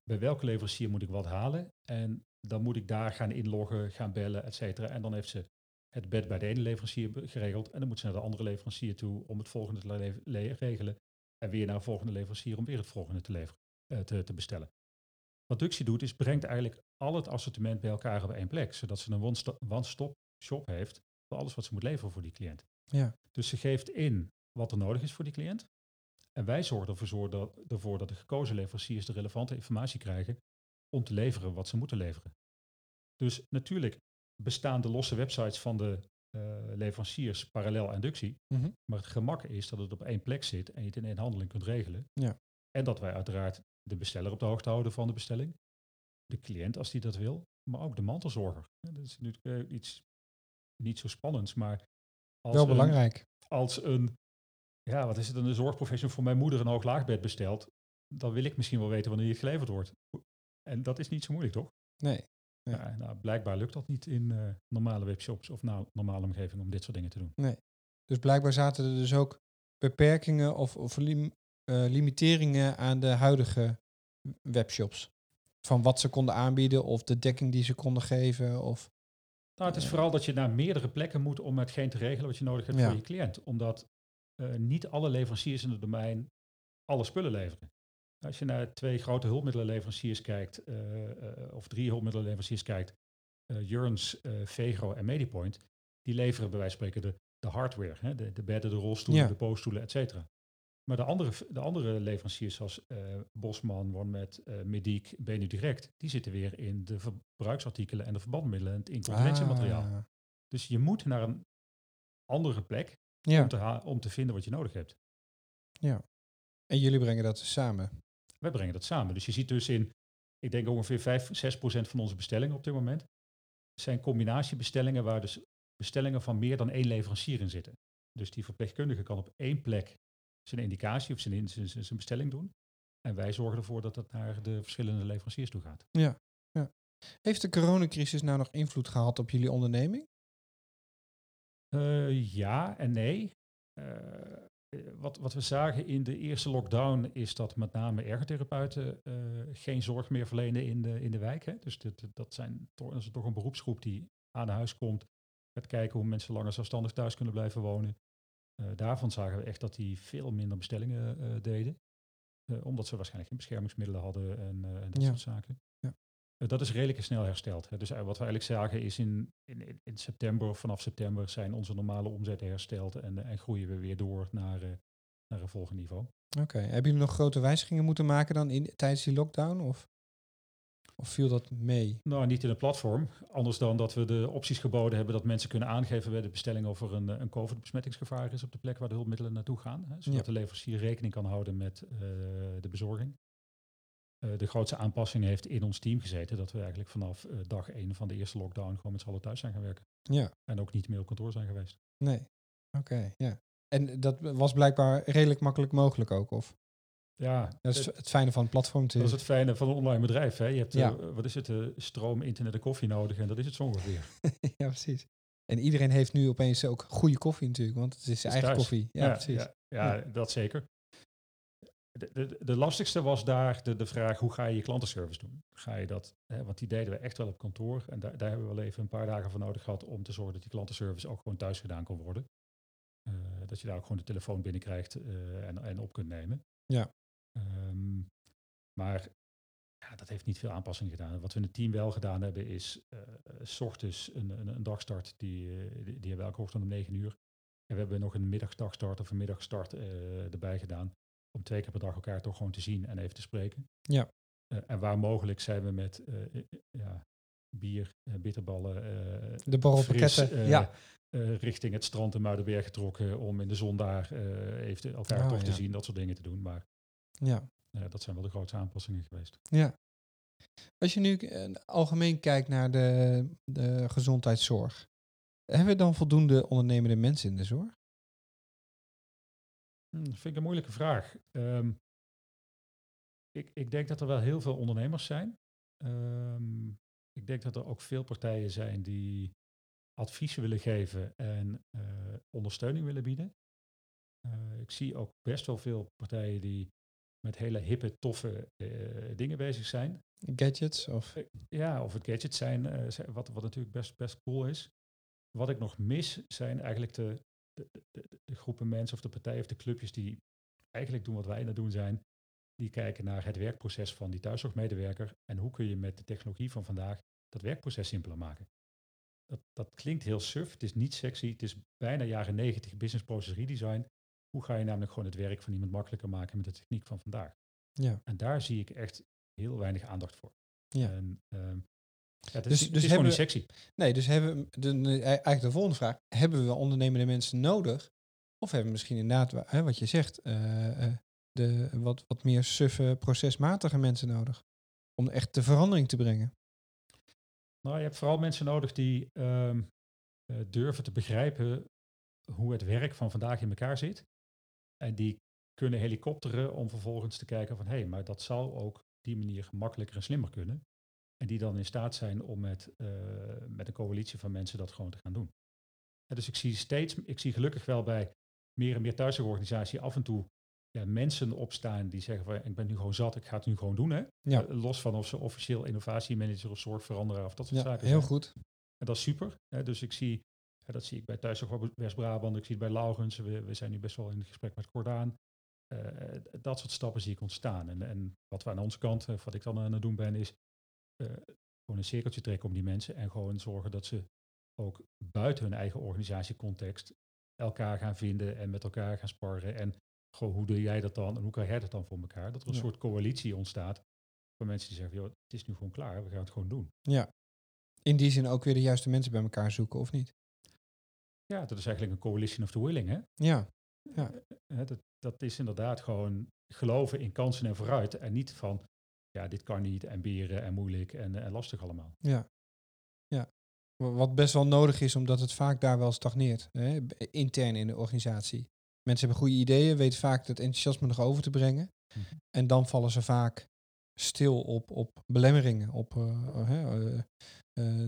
bij welke leverancier moet ik wat halen? En dan moet ik daar gaan inloggen, gaan bellen, et cetera. En dan heeft ze het bed bij de ene leverancier geregeld. En dan moet ze naar de andere leverancier toe om het volgende te le- le- regelen. En weer naar de volgende leverancier om weer het volgende te, lever- uh, te, te bestellen. Wat Duxie doet, is brengt eigenlijk al het assortiment bij elkaar op één plek. Zodat ze een one-stop, one-stop shop heeft voor alles wat ze moet leveren voor die cliënt. Ja. Dus ze geeft in wat er nodig is voor die cliënt. En wij zorgen ervoor dat, ervoor dat de gekozen leveranciers de relevante informatie krijgen om te leveren wat ze moeten leveren. Dus natuurlijk bestaan de losse websites van de uh, leveranciers parallel aan Duxie. Mm-hmm. Maar het gemak is dat het op één plek zit en je het in één handeling kunt regelen. Ja. En dat wij uiteraard de besteller op de hoogte houden van de bestelling. De cliënt als die dat wil, maar ook de mantelzorger. Ja, dat is natuurlijk uh, iets niet zo spannends, maar... Als Wel belangrijk. Een, als een... Ja, wat is het? Een zorgprofessional voor mijn moeder een hooglaagbed bestelt. Dan wil ik misschien wel weten wanneer het geleverd wordt. En dat is niet zo moeilijk, toch? Nee. nee. Ja, nou, blijkbaar lukt dat niet in uh, normale webshops of na- normale omgeving om dit soort dingen te doen. Nee. Dus blijkbaar zaten er dus ook beperkingen of, of lim- uh, limiteringen aan de huidige webshops. Van wat ze konden aanbieden of de dekking die ze konden geven. Of... Nou, het is vooral dat je naar meerdere plekken moet om hetgeen te regelen wat je nodig hebt ja. voor je cliënt. Omdat uh, niet alle leveranciers in het domein alle spullen leveren. Als je naar twee grote hulpmiddelenleveranciers kijkt, uh, uh, of drie hulpmiddelenleveranciers kijkt, uh, Jurns, uh, Vegro en Medipoint, die leveren bij wijze van spreken de, de hardware, hè, de, de bedden, de rolstoelen, ja. de poosstoelen, et cetera. Maar de andere, de andere leveranciers zoals uh, Bosman, OneMed, uh, Medik, Benu Direct, die zitten weer in de verbruiksartikelen en de verbandmiddelen en het incontinentiemateriaal. Ah. Dus je moet naar een andere plek ja. om, te ha- om te vinden wat je nodig hebt. Ja. En jullie brengen dat samen. Wij brengen dat samen. Dus je ziet dus in, ik denk ongeveer vijf, zes procent van onze bestellingen op dit moment, zijn combinatiebestellingen waar dus bestellingen van meer dan één leverancier in zitten. Dus die verpleegkundige kan op één plek zijn indicatie of zijn, zijn, zijn bestelling doen. En wij zorgen ervoor dat dat naar de verschillende leveranciers toe gaat. Ja, ja. Heeft de coronacrisis nou nog invloed gehad op jullie onderneming? Uh, ja en nee. Uh, wat, wat we zagen in de eerste lockdown is dat met name ergotherapeuten uh, geen zorg meer verlenen in de, in de wijk. Hè? Dus dit, dat, zijn, dat is toch een beroepsgroep die aan huis komt. Met kijken hoe mensen langer zelfstandig thuis kunnen blijven wonen. Uh, daarvan zagen we echt dat die veel minder bestellingen uh, deden. Uh, omdat ze waarschijnlijk geen beschermingsmiddelen hadden en, uh, en dat ja. soort zaken. Ja. Uh, dat is redelijk snel hersteld. Hè. Dus uh, wat we eigenlijk zagen is in, in, in september, vanaf september zijn onze normale omzetten hersteld. En, uh, en groeien we weer door naar, uh, naar een volgend niveau. Oké, okay. Hebben jullie nog grote wijzigingen moeten maken dan in, tijdens die lockdown? Of? Of viel dat mee? Nou, niet in het platform. Anders dan dat we de opties geboden hebben dat mensen kunnen aangeven bij de bestelling of er een, een COVID-besmettingsgevaar is op de plek waar de hulpmiddelen naartoe gaan. Hè, zodat ja. de leverancier rekening kan houden met uh, de bezorging. Uh, de grootste aanpassing heeft in ons team gezeten dat we eigenlijk vanaf uh, dag één van de eerste lockdown gewoon met z'n allen thuis zijn gaan werken. Ja. En ook niet meer op kantoor zijn geweest. Nee, oké. Okay, ja. En dat was blijkbaar redelijk makkelijk mogelijk ook, of? Ja, dat is het, het fijne van het platform. Te... Dat is het fijne van een online bedrijf. Hè? Je hebt, ja. uh, wat is het, uh, stroom, internet en koffie nodig. En dat is het zo ongeveer. Ja, precies. En iedereen heeft nu opeens ook goede koffie natuurlijk. Want het is, het is eigen thuis. Koffie. Ja, ja, precies. Ja, ja, ja, dat zeker. De, de, de lastigste was daar de, de vraag, hoe ga je je klantenservice doen? Ga je dat, hè, want die deden we echt wel op kantoor. En daar, daar hebben we wel even een paar dagen voor nodig gehad om te zorgen dat die klantenservice ook gewoon thuis gedaan kon worden. Uh, dat je daar ook gewoon de telefoon binnenkrijgt uh, en, en op kunt nemen. Ja. Um, maar ja, dat heeft niet veel aanpassingen gedaan. Wat we in het team wel gedaan hebben is uh, 's ochtends een, een, een dagstart, die, die, die hebben we elke ochtend om negen uur. En we hebben nog een middagdagstart of een middagstart uh, erbij gedaan. Om twee keer per dag elkaar toch gewoon te zien en even te spreken. Ja. Uh, en waar mogelijk zijn we met uh, uh, ja, bier, uh, bitterballen, uh, de borrelpakketten, uh, ja. Uh, richting het strand in Muiderberg getrokken. Om in de zon daar uh, even te, elkaar oh, toch ja. te zien, dat soort dingen te doen. Maar ja. Uh, dat zijn wel de grootste aanpassingen geweest. Ja. Als je nu uh, algemeen kijkt naar de, de gezondheidszorg, hebben we dan voldoende ondernemende mensen in de zorg? Hmm, dat vind ik een moeilijke vraag. Um, ik, ik denk dat er wel heel veel ondernemers zijn. Um, ik denk dat er ook veel partijen zijn die advies willen geven en uh, ondersteuning willen bieden. Uh, ik zie ook best wel veel partijen die met hele hippe, toffe uh, dingen bezig zijn. Gadgets? Of? Uh, ja, of het gadgets zijn, uh, zijn wat, wat natuurlijk best, best cool is. Wat ik nog mis zijn eigenlijk de, de, de, de groepen mensen of de partijen of de clubjes die eigenlijk doen wat wij aan het doen zijn. Die kijken naar het werkproces van die thuiszorgmedewerker en hoe kun je met de technologie van vandaag dat werkproces simpeler maken. Dat, dat klinkt heel suf, het is niet sexy, het is bijna jaren negentig business process redesign. Hoe ga je namelijk gewoon het werk van iemand makkelijker maken met de techniek van vandaag? Ja. En daar zie ik echt heel weinig aandacht voor. Ja. En, um, ja, het is, dus, het dus is gewoon we, niet sexy. Nee, dus hebben we, de, de, eigenlijk de volgende vraag. Hebben we ondernemende mensen nodig? Of hebben we misschien inderdaad, hè, wat je zegt, uh, de, wat, wat meer suffe, procesmatige mensen nodig? Om echt de verandering te brengen. Nou, je hebt vooral mensen nodig die um, uh, durven te begrijpen hoe het werk van vandaag in elkaar zit. En die kunnen helikopteren om vervolgens te kijken van... hé, hey, maar dat zou ook op die manier makkelijker en slimmer kunnen. En die dan in staat zijn om met, uh, met een coalitie van mensen dat gewoon te gaan doen. En dus ik zie steeds, ik zie gelukkig wel bij meer en meer thuisorganisatie af en toe ja, mensen opstaan die zeggen van... ik ben nu gewoon zat, ik ga het nu gewoon doen. Hè? Ja. Uh, los van of ze officieel innovatiemanager of zorgveranderaar of dat soort ja, zaken heel zijn. Goed. En dat is super. Hè? Dus ik zie... Dat zie ik bij Thuis ook West-Brabant, ik zie het bij Laugens. We, we zijn nu best wel in gesprek met Kordaan. Uh, dat soort stappen zie ik ontstaan. En, en wat we aan onze kant, uh, wat ik dan aan het doen ben, is uh, gewoon een cirkeltje trekken om die mensen. En gewoon zorgen dat ze ook buiten hun eigen organisatiecontext elkaar gaan vinden en met elkaar gaan sparren. En gewoon hoe doe jij dat dan en hoe kan jij dat dan voor elkaar? Dat er een ja. soort coalitie ontstaat van mensen die zeggen, joh, het is nu gewoon klaar, we gaan het gewoon doen. Ja, in die zin ook weer de juiste mensen bij elkaar zoeken, of niet? Ja, dat is eigenlijk een coalition of the willing, hè? Ja. Ja. Dat, dat is inderdaad gewoon geloven in kansen en vooruit. En niet van, ja, dit kan niet en beren en moeilijk en, en lastig allemaal. Ja. Ja, wat best wel nodig is, omdat het vaak daar wel stagneert. Hè? Intern in de organisatie. Mensen hebben goede ideeën, weten vaak dat enthousiasme nog over te brengen. Mm-hmm. En dan vallen ze vaak stil op, op belemmeringen, op uh, uh, uh, uh,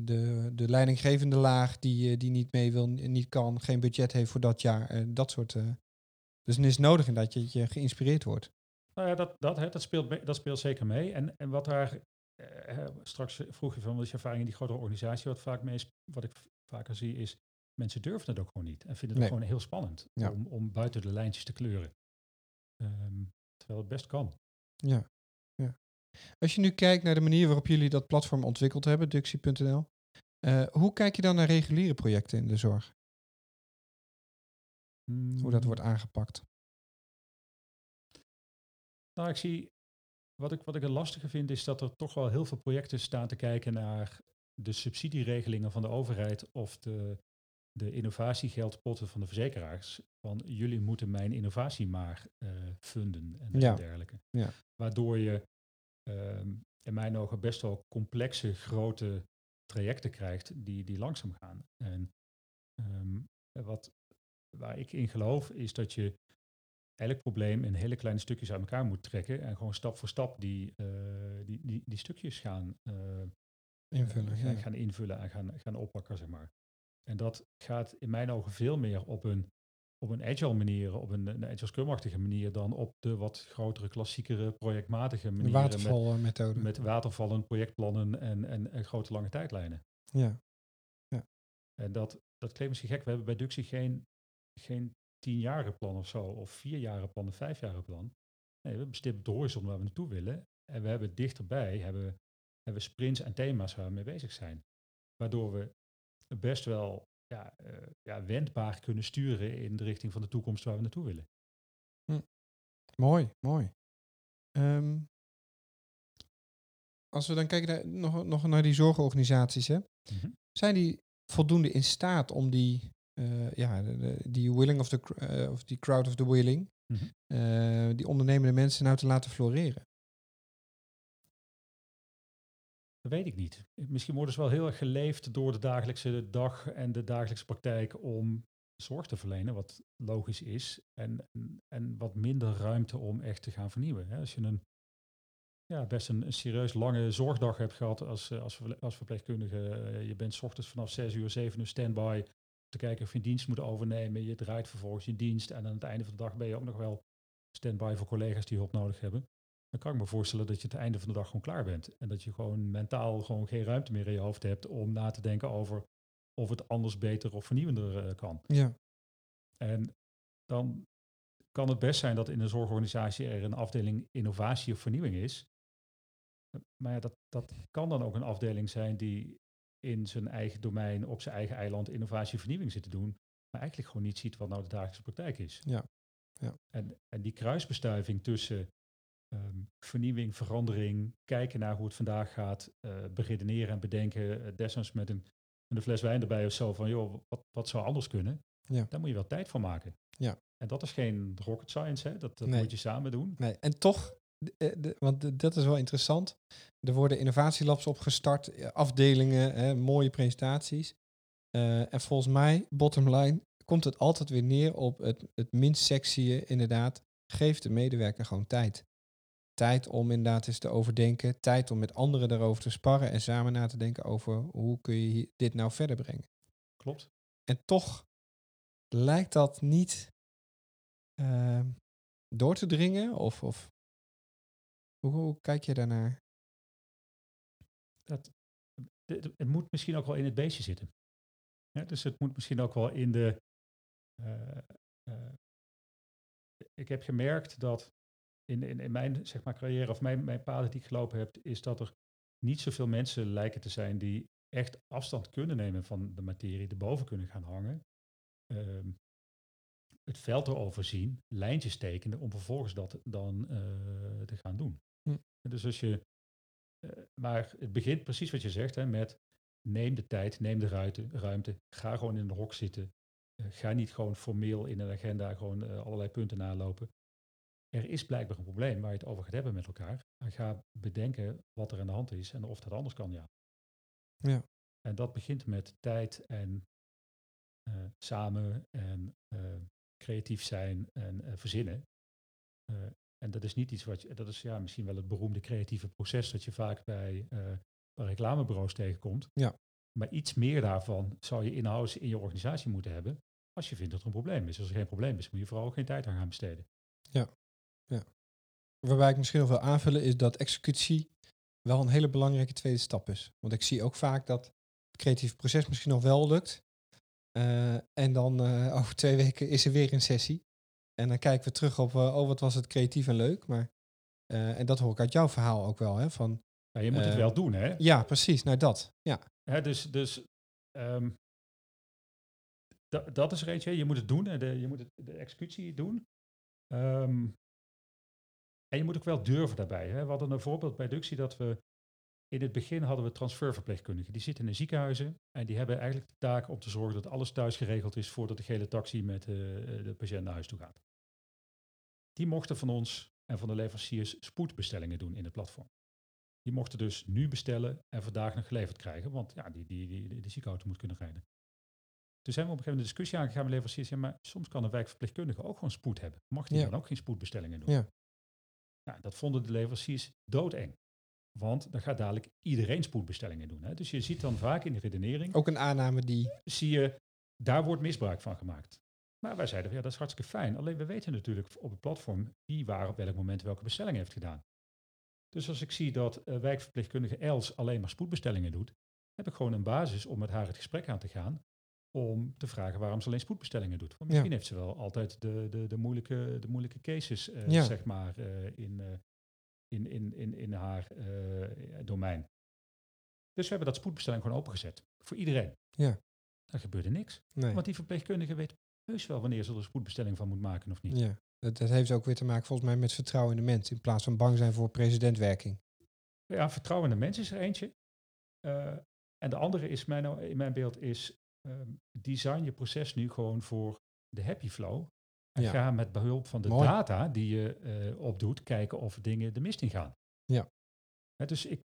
de, de leidinggevende laag die, uh, die niet mee wil, niet kan, geen budget heeft voor dat jaar, uh, dat soort. Uh, dus het is nodig dat je, je geïnspireerd wordt. Nou ja, dat, dat, hè, dat, speelt, mee, dat speelt zeker mee. En, en wat daar, eh, straks vroeg je van, wat is je ervaring in die grotere organisatie, wat, vaak meest, wat ik vaker zie is, mensen durven het ook gewoon niet en vinden het nee. gewoon heel spannend ja. om, om buiten de lijntjes te kleuren. Um, terwijl het best kan. Ja. Als je nu kijkt naar de manier waarop jullie dat platform ontwikkeld hebben, Duxie punt n l, uh, hoe kijk je dan naar reguliere projecten in de zorg? Hmm. Hoe dat wordt aangepakt? Nou, ik zie, wat ik, wat ik het lastige vind, is dat er toch wel heel veel projecten staan te kijken naar de subsidieregelingen van de overheid of de, de innovatiegeldpotten van de verzekeraars. Van jullie moeten mijn innovatie maar uh, funden en ja. dergelijke. Ja. Waardoor je Um, in mijn ogen best wel complexe, grote trajecten krijgt die, die langzaam gaan. En um, wat, waar ik in geloof is dat je elk probleem in hele kleine stukjes uit elkaar moet trekken en gewoon stap voor stap die, uh, die, die, die stukjes gaan, uh, invullen, uh, ja. gaan invullen en gaan, gaan oppakken, zeg maar. En dat gaat in mijn ogen veel meer op een op een agile manier, op een, een agile scrum-achtige manier dan op de wat grotere, klassiekere, projectmatige manier. Watervalmethode. Met, met watervallen, projectplannen en, en, en grote lange tijdlijnen. Ja. ja. En dat, dat klinkt misschien gek. We hebben bij Duxie geen, geen tienjarenplan of zo, of vierjarenplan, of vijfjarenplan. Nee, we hebben stipt de horizon waar we naartoe willen. En we hebben dichterbij hebben, hebben sprints en thema's waar we mee bezig zijn. Waardoor we best wel Ja, uh, ja, wendbaar kunnen sturen in de richting van de toekomst waar we naartoe willen. Hm. Mooi, mooi. Um, als we dan kijken naar, nog, nog naar die zorgorganisaties, hè? Mm-hmm. Zijn die voldoende in staat om die, uh, ja, de, de, die willing of the uh, of die crowd of the willing, mm-hmm. uh, die ondernemende mensen nou te laten floreren? Dat weet ik niet. Misschien wordt dus wel heel erg geleefd door de dagelijkse dag en de dagelijkse praktijk om zorg te verlenen, wat logisch is, en, en wat minder ruimte om echt te gaan vernieuwen. Hè. Als je een ja, best een, een serieus lange zorgdag hebt gehad als, als, als verpleegkundige, je bent 's ochtends vanaf zes uur, zeven uur standby te kijken of je een dienst moet overnemen, je draait vervolgens je dienst en aan het einde van de dag ben je ook nog wel standby voor collega's die hulp nodig hebben. Dan kan ik me voorstellen dat je het einde van de dag gewoon klaar bent. En dat je gewoon mentaal gewoon geen ruimte meer in je hoofd hebt om na te denken over of het anders, beter of vernieuwender uh, kan. Ja. En dan kan het best zijn dat in een zorgorganisatie er een afdeling innovatie of vernieuwing is. Maar ja, dat, dat kan dan ook een afdeling zijn die in zijn eigen domein, op zijn eigen eiland innovatie en vernieuwing zit te doen. Maar eigenlijk gewoon niet ziet wat nou de dagelijkse praktijk is. Ja. Ja. En, en die kruisbestuiving tussen Um, vernieuwing, verandering, kijken naar hoe het vandaag gaat, uh, beredeneren en bedenken, uh, desnoods met een, met een fles wijn erbij of zo, van joh, wat, wat zou anders kunnen? Ja. Daar moet je wel tijd voor maken. Ja. En dat is geen rocket science, hè? Dat, dat nee. moet je samen doen. Nee. En toch, de, de, want de, dat is wel interessant, er worden innovatielabs opgestart, afdelingen, hè, mooie presentaties. Uh, en volgens mij, bottom line, komt het altijd weer neer op het, het minst sexy, inderdaad, geef de medewerker gewoon tijd. Tijd om inderdaad eens te overdenken. Tijd om met anderen daarover te sparren. En samen na te denken over hoe kun je dit nou verder brengen. Klopt. En toch lijkt dat niet uh, door te dringen? Of, of hoe, hoe kijk je daarnaar? Dat, het, het moet misschien ook wel in het beestje zitten. Ja, dus het moet misschien ook wel in de... Uh, uh, ik heb gemerkt dat In, in, in mijn zeg maar, carrière of mijn, mijn paden die ik gelopen heb, is dat er niet zoveel mensen lijken te zijn die echt afstand kunnen nemen van de materie, erboven kunnen gaan hangen, um, het veld erover zien, lijntjes tekenen om vervolgens dat dan uh, te gaan doen. Hm. Dus als je, uh, maar het begint precies wat je zegt, hè, met neem de tijd, neem de ruimte, ruimte, ga gewoon in de hok zitten, Ga niet gewoon formeel in een agenda gewoon uh, allerlei punten nalopen. Er is blijkbaar een probleem waar je het over gaat hebben met elkaar. En ga bedenken wat er aan de hand is en of dat anders kan, ja. ja. En dat begint met tijd en uh, samen en uh, creatief zijn en uh, verzinnen. Uh, en dat is niet iets wat je... Dat is ja, misschien wel het beroemde creatieve proces dat je vaak bij, uh, bij reclamebureaus tegenkomt. Ja. Maar iets meer daarvan zou je in-house in je organisatie moeten hebben. Als je vindt dat er een probleem is. Als er geen probleem is, moet je vooral ook geen tijd aan gaan besteden. Ja, ja. Waarbij ik misschien nog wil aanvullen is dat executie wel een hele belangrijke tweede stap is. Want ik zie ook vaak dat het creatieve proces misschien nog wel lukt. Uh, en dan uh, over twee weken is er weer een sessie. En dan kijken we terug op, uh, oh wat was het creatief en leuk. Maar, uh, en dat hoor ik uit jouw verhaal ook wel. Hè, van, ja, je moet uh, het wel doen, hè? Ja, precies. Nou, dat. Ja. Hè, dus... dus um... Dat, dat is er eentje, je moet het doen en de, je moet het, de executie doen. Um, en je moet ook wel durven daarbij. Hè? We hadden een voorbeeld bij Duxie dat we in het begin hadden we transferverpleegkundigen. Die zitten in de ziekenhuizen en die hebben eigenlijk de taak om te zorgen dat alles thuis geregeld is voordat de gele taxi met uh, de patiënt naar huis toe gaat. Die mochten van ons en van de leveranciers spoedbestellingen doen in het platform. Die mochten dus nu bestellen en vandaag nog geleverd krijgen, want ja, die, die, die, die, die ziekenauto moet kunnen rijden. Toen zijn we op een gegeven moment de discussie aangegaan met leveranciers. Ja, maar soms kan een wijkverpleegkundige ook gewoon spoed hebben. Mag die ja. dan ook geen spoedbestellingen doen? Ja. Nou, dat vonden de leveranciers doodeng. Want dan gaat dadelijk iedereen spoedbestellingen doen. Hè? Dus je ziet dan vaak in de redenering... Ook een aanname die... Zie je, daar wordt misbruik van gemaakt. Maar wij zeiden, ja, dat is hartstikke fijn. Alleen we weten natuurlijk op het platform wie waar op welk moment welke bestelling heeft gedaan. Dus als ik zie dat uh, wijkverpleegkundige Els alleen maar spoedbestellingen doet... heb ik gewoon een basis om met haar het gesprek aan te gaan... om te vragen waarom ze alleen spoedbestellingen doet. Want misschien ja. heeft ze wel altijd de, de, de, moeilijke, de moeilijke cases, uh, ja. zeg maar, uh, in, uh, in, in, in, in haar uh, domein. Dus we hebben dat spoedbestelling gewoon opengezet. Voor iedereen. Ja. Daar gebeurde niks. Nee. Want die verpleegkundige weet heus wel wanneer ze er spoedbestelling van moet maken of niet. Ja. Dat, dat heeft ook weer te maken volgens mij met vertrouwen in de mens... in plaats van bang zijn voor precedentwerking. Ja, vertrouwen in de mens is er eentje. Uh, en de andere is, mijn, in mijn beeld, is... Um, design je proces nu gewoon voor de happy flow. En ja. ga met behulp van de Mooi. data die je uh, opdoet, kijken of dingen de mist in gaan. Ja. He, dus ik,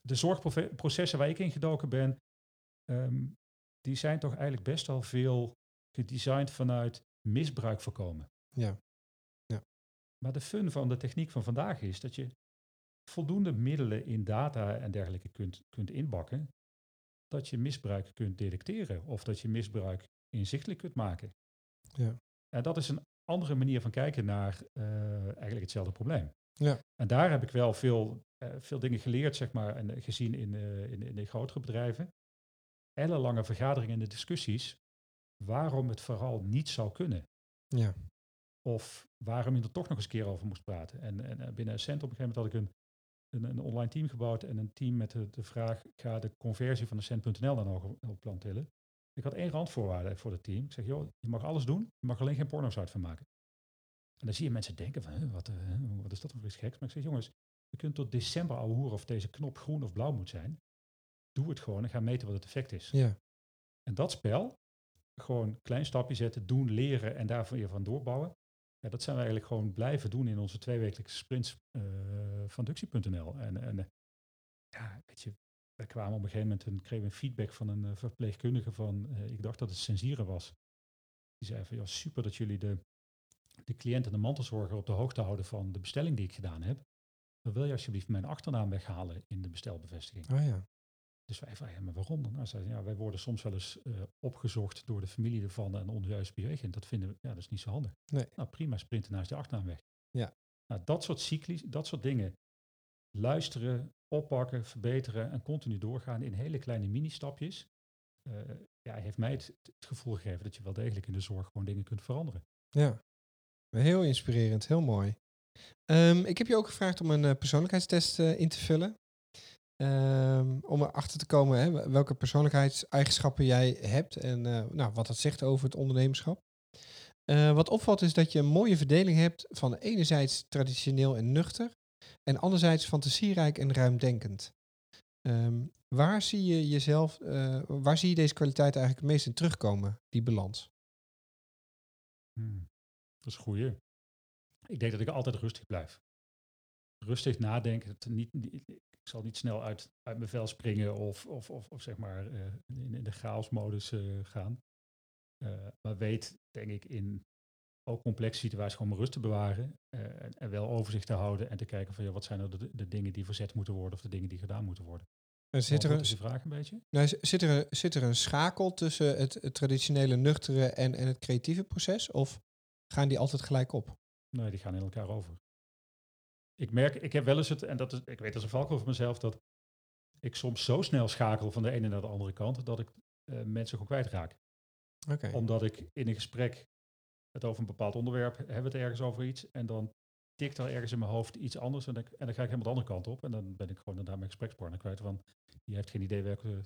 de zorgprocessen waar ik in gedoken ben, um, die zijn toch eigenlijk best al veel gedesigned vanuit misbruik voorkomen. Ja. Ja. Maar de fun van de techniek van vandaag is dat je voldoende middelen in data en dergelijke kunt, kunt inbakken. Dat je misbruik kunt detecteren of dat je misbruik inzichtelijk kunt maken. Ja. En dat is een andere manier van kijken naar uh, eigenlijk hetzelfde probleem. Ja. En daar heb ik wel veel, uh, veel dingen geleerd, zeg maar, en gezien in, uh, in, in de grotere bedrijven. Ellenlange vergaderingen en discussies waarom het vooral niet zou kunnen. Ja. Of waarom je er toch nog eens keer over moest praten. En, en binnen Ascent op een gegeven moment had ik een Een, een online team gebouwd en een team met de, de vraag... ga de conversie van Ascent punt n l dan ook op plan tillen. Ik had één randvoorwaarde voor het team. Ik zeg, joh, je mag alles doen, je mag alleen geen porno's uit van maken. En dan zie je mensen denken van, wat, uh, wat is dat voor iets geks? Maar ik zeg, jongens, je kunt tot december ouwe hoeren... of deze knop groen of blauw moet zijn. Doe het gewoon en ga meten wat het effect is. Ja. En dat spel, gewoon een klein stapje zetten, doen, leren... en daarvan weer van doorbouwen... Ja, dat zijn we eigenlijk gewoon blijven doen in onze tweewekelijkse sprints uh, van Duxie punt n l. En, en uh, ja, weet je, we kwamen op een gegeven moment en kregen een feedback van een uh, verpleegkundige van, uh, ik dacht dat het sensieren was. Die zei van, ja, super dat jullie de, de cliënt en de mantelzorger op de hoogte houden van de bestelling die ik gedaan heb. Dan wil je alsjeblieft mijn achternaam weghalen in de bestelbevestiging. Oh ja. Dus wij vragen, ja, maar waarom dan? Nou, zei, ja, wij worden soms wel eens uh, opgezocht door de familie ervan en onjuist bewegend. Dat vinden we, ja, dat is niet zo handig. Nee. Nou, prima, sprinten naast de achternaam weg. Ja. Nou, dat soort cycli, dat soort dingen. Luisteren, oppakken, verbeteren en continu doorgaan in hele kleine mini-stapjes. Uh, ja, heeft mij het, het gevoel gegeven dat je wel degelijk in de zorg gewoon dingen kunt veranderen. Ja, heel inspirerend, heel mooi. Um, ik heb je ook gevraagd om een uh, persoonlijkheidstest uh, in te vullen. Um, om erachter te komen hè, welke persoonlijkheidseigenschappen jij hebt en uh, nou, wat dat zegt over het ondernemerschap. Uh, wat opvalt is dat je een mooie verdeling hebt van enerzijds traditioneel en nuchter en anderzijds fantasierijk en ruimdenkend. Um, waar zie je jezelf, uh, waar zie je deze kwaliteit eigenlijk het meest in terugkomen, die balans? Hmm. Dat is goed. Ik denk dat ik altijd rustig blijf. Rustig nadenken. Het niet, niet, ik zal niet snel uit, uit mijn vel springen of, of, of, of zeg maar uh, in, in de chaosmodus uh, gaan. Uh, maar weet, denk ik, in ook complexe situaties gewoon mijn rust te bewaren. Uh, en, en wel overzicht te houden en te kijken van ja, wat zijn nou de, de dingen die verzet moeten worden of de dingen die gedaan moeten worden. Zit er, een, vraag een beetje? Nou, zit, er een, zit er een schakel tussen het, het traditionele nuchtere en, en het creatieve proces? Of gaan die altijd gelijk op? Nee, die gaan in elkaar over. Ik merk, ik heb wel eens het, en dat is, ik weet dat is een valkuil voor mezelf, dat ik soms zo snel schakel van de ene naar de andere kant, dat ik uh, mensen gewoon kwijtraak. Okay. Omdat ik in een gesprek het over een bepaald onderwerp, hebben we het ergens over iets, en dan tikt er ergens in mijn hoofd iets anders, en dan, en dan ga ik helemaal de andere kant op, en dan ben ik gewoon daarna mijn gesprekspartner kwijt, want je hebt geen idee welke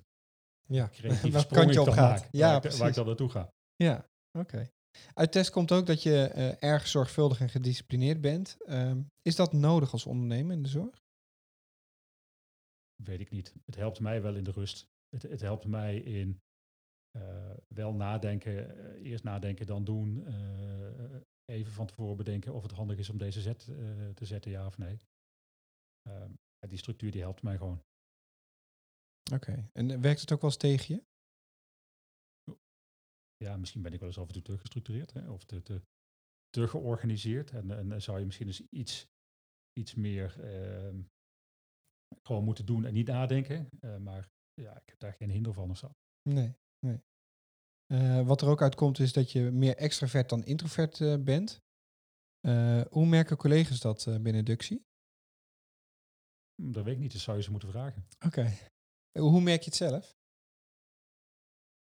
ja, creatieve sprong je op gaat. Maak, ja, waar, ik, waar ik dan naartoe ga. Ja, oké. Okay. Uit test komt ook dat je uh, erg zorgvuldig en gedisciplineerd bent. Um, is dat nodig als ondernemer in de zorg? Weet ik niet. Het helpt mij wel in de rust. Het, het helpt mij in uh, wel nadenken, uh, eerst nadenken dan doen. Uh, even van tevoren bedenken of het handig is om deze zet uh, te zetten, ja of nee. Uh, die structuur die helpt mij gewoon. Oké. Okay. En werkt het ook wel eens tegen je? Ja, misschien ben ik wel eens af en toe te gestructureerd, hè? Of te, te, te georganiseerd. En, en zou je misschien eens iets, iets meer uh, gewoon moeten doen en niet nadenken. Uh, maar ja, ik heb daar geen hinder van of zo. Nee, nee. Uh, wat er ook uitkomt is dat je meer extravert dan introvert uh, bent. Uh, hoe merken collega's dat uh, binnen Duxie? Dat weet ik niet, dus zou je ze moeten vragen. Oké. Okay. Uh, hoe merk je het zelf?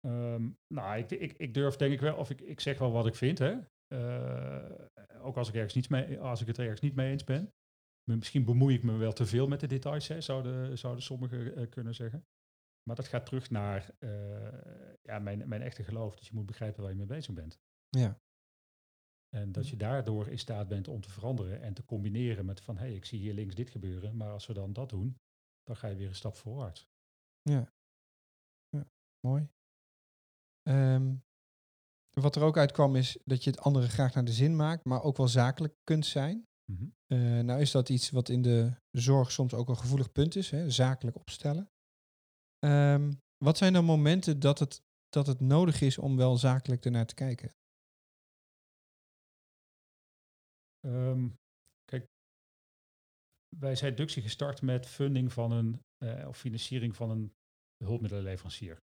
Um, nou, ik, ik, ik durf denk ik wel, of ik, ik zeg wel wat ik vind, hè. Uh, ook als ik, ergens niet mee, als ik het ergens niet mee eens ben. Misschien bemoei ik me wel te veel met de details, hè, zouden, zouden sommigen uh, kunnen zeggen. Maar dat gaat terug naar uh, ja, mijn, mijn echte geloof. Dus je moet begrijpen waar je mee bezig bent. Ja. En dat je daardoor in staat bent om te veranderen en te combineren met van, hé, hey, ik zie hier links dit gebeuren, maar als we dan dat doen, dan ga je weer een stap voorwaarts. Ja, ja mooi. Um, wat er ook uitkwam is dat je het anderen graag naar de zin maakt, maar ook wel zakelijk kunt zijn. Mm-hmm. Uh, nou is dat iets wat in de zorg soms ook een gevoelig punt is, hè? Zakelijk opstellen. Um, wat zijn dan momenten dat het, dat het nodig is om wel zakelijk ernaar te kijken? Um, kijk, wij zijn Duxie gestart met funding van een, uh, of financiering van een hulpmiddelenleverancier.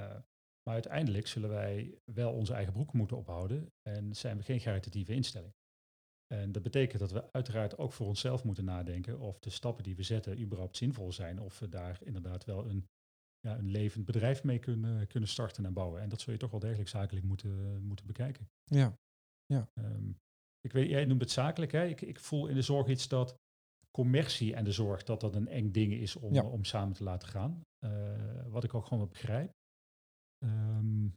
Uh, Maar uiteindelijk zullen wij wel onze eigen broek moeten ophouden en zijn we geen caritatieve instelling. En dat betekent dat we uiteraard ook voor onszelf moeten nadenken of de stappen die we zetten überhaupt zinvol zijn. Of we daar inderdaad wel een, ja, een levend bedrijf mee kunnen, kunnen starten en bouwen. En dat zul je toch wel degelijk zakelijk moeten, moeten bekijken. Ja. Ja. Um, ik weet, jij noemt het zakelijk. Hè? Ik, ik voel in de zorg iets dat commercie en de zorg, dat dat een eng ding is om, ja. om samen te laten gaan. Uh, wat ik ook gewoon begrijp. Um,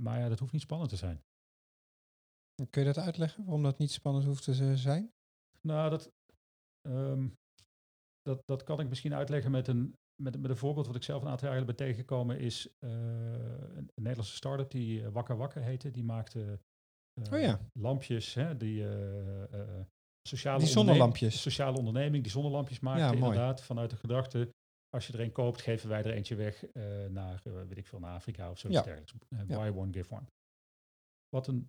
maar ja, dat hoeft niet spannend te zijn. Kun je dat uitleggen, waarom dat niet spannend hoeft te zijn? Nou, dat, um, dat, dat kan ik misschien uitleggen met een, met, met een voorbeeld wat ik zelf een aantal jaar geleden ben tegengekomen, is uh, een Nederlandse start-up die uh, WakaWaka heette. Die maakte uh, oh ja. lampjes, hè, die, uh, uh, sociale die zonnelampjes. Sociale onderneming, die zonnelampjes maakte, ja, inderdaad, vanuit de gedachte, als je er een koopt, geven wij er eentje weg uh, naar, uh, weet ik veel, naar Afrika of zoiets ja. dergelijks. Uh, buy ja. one, give one. Wat een,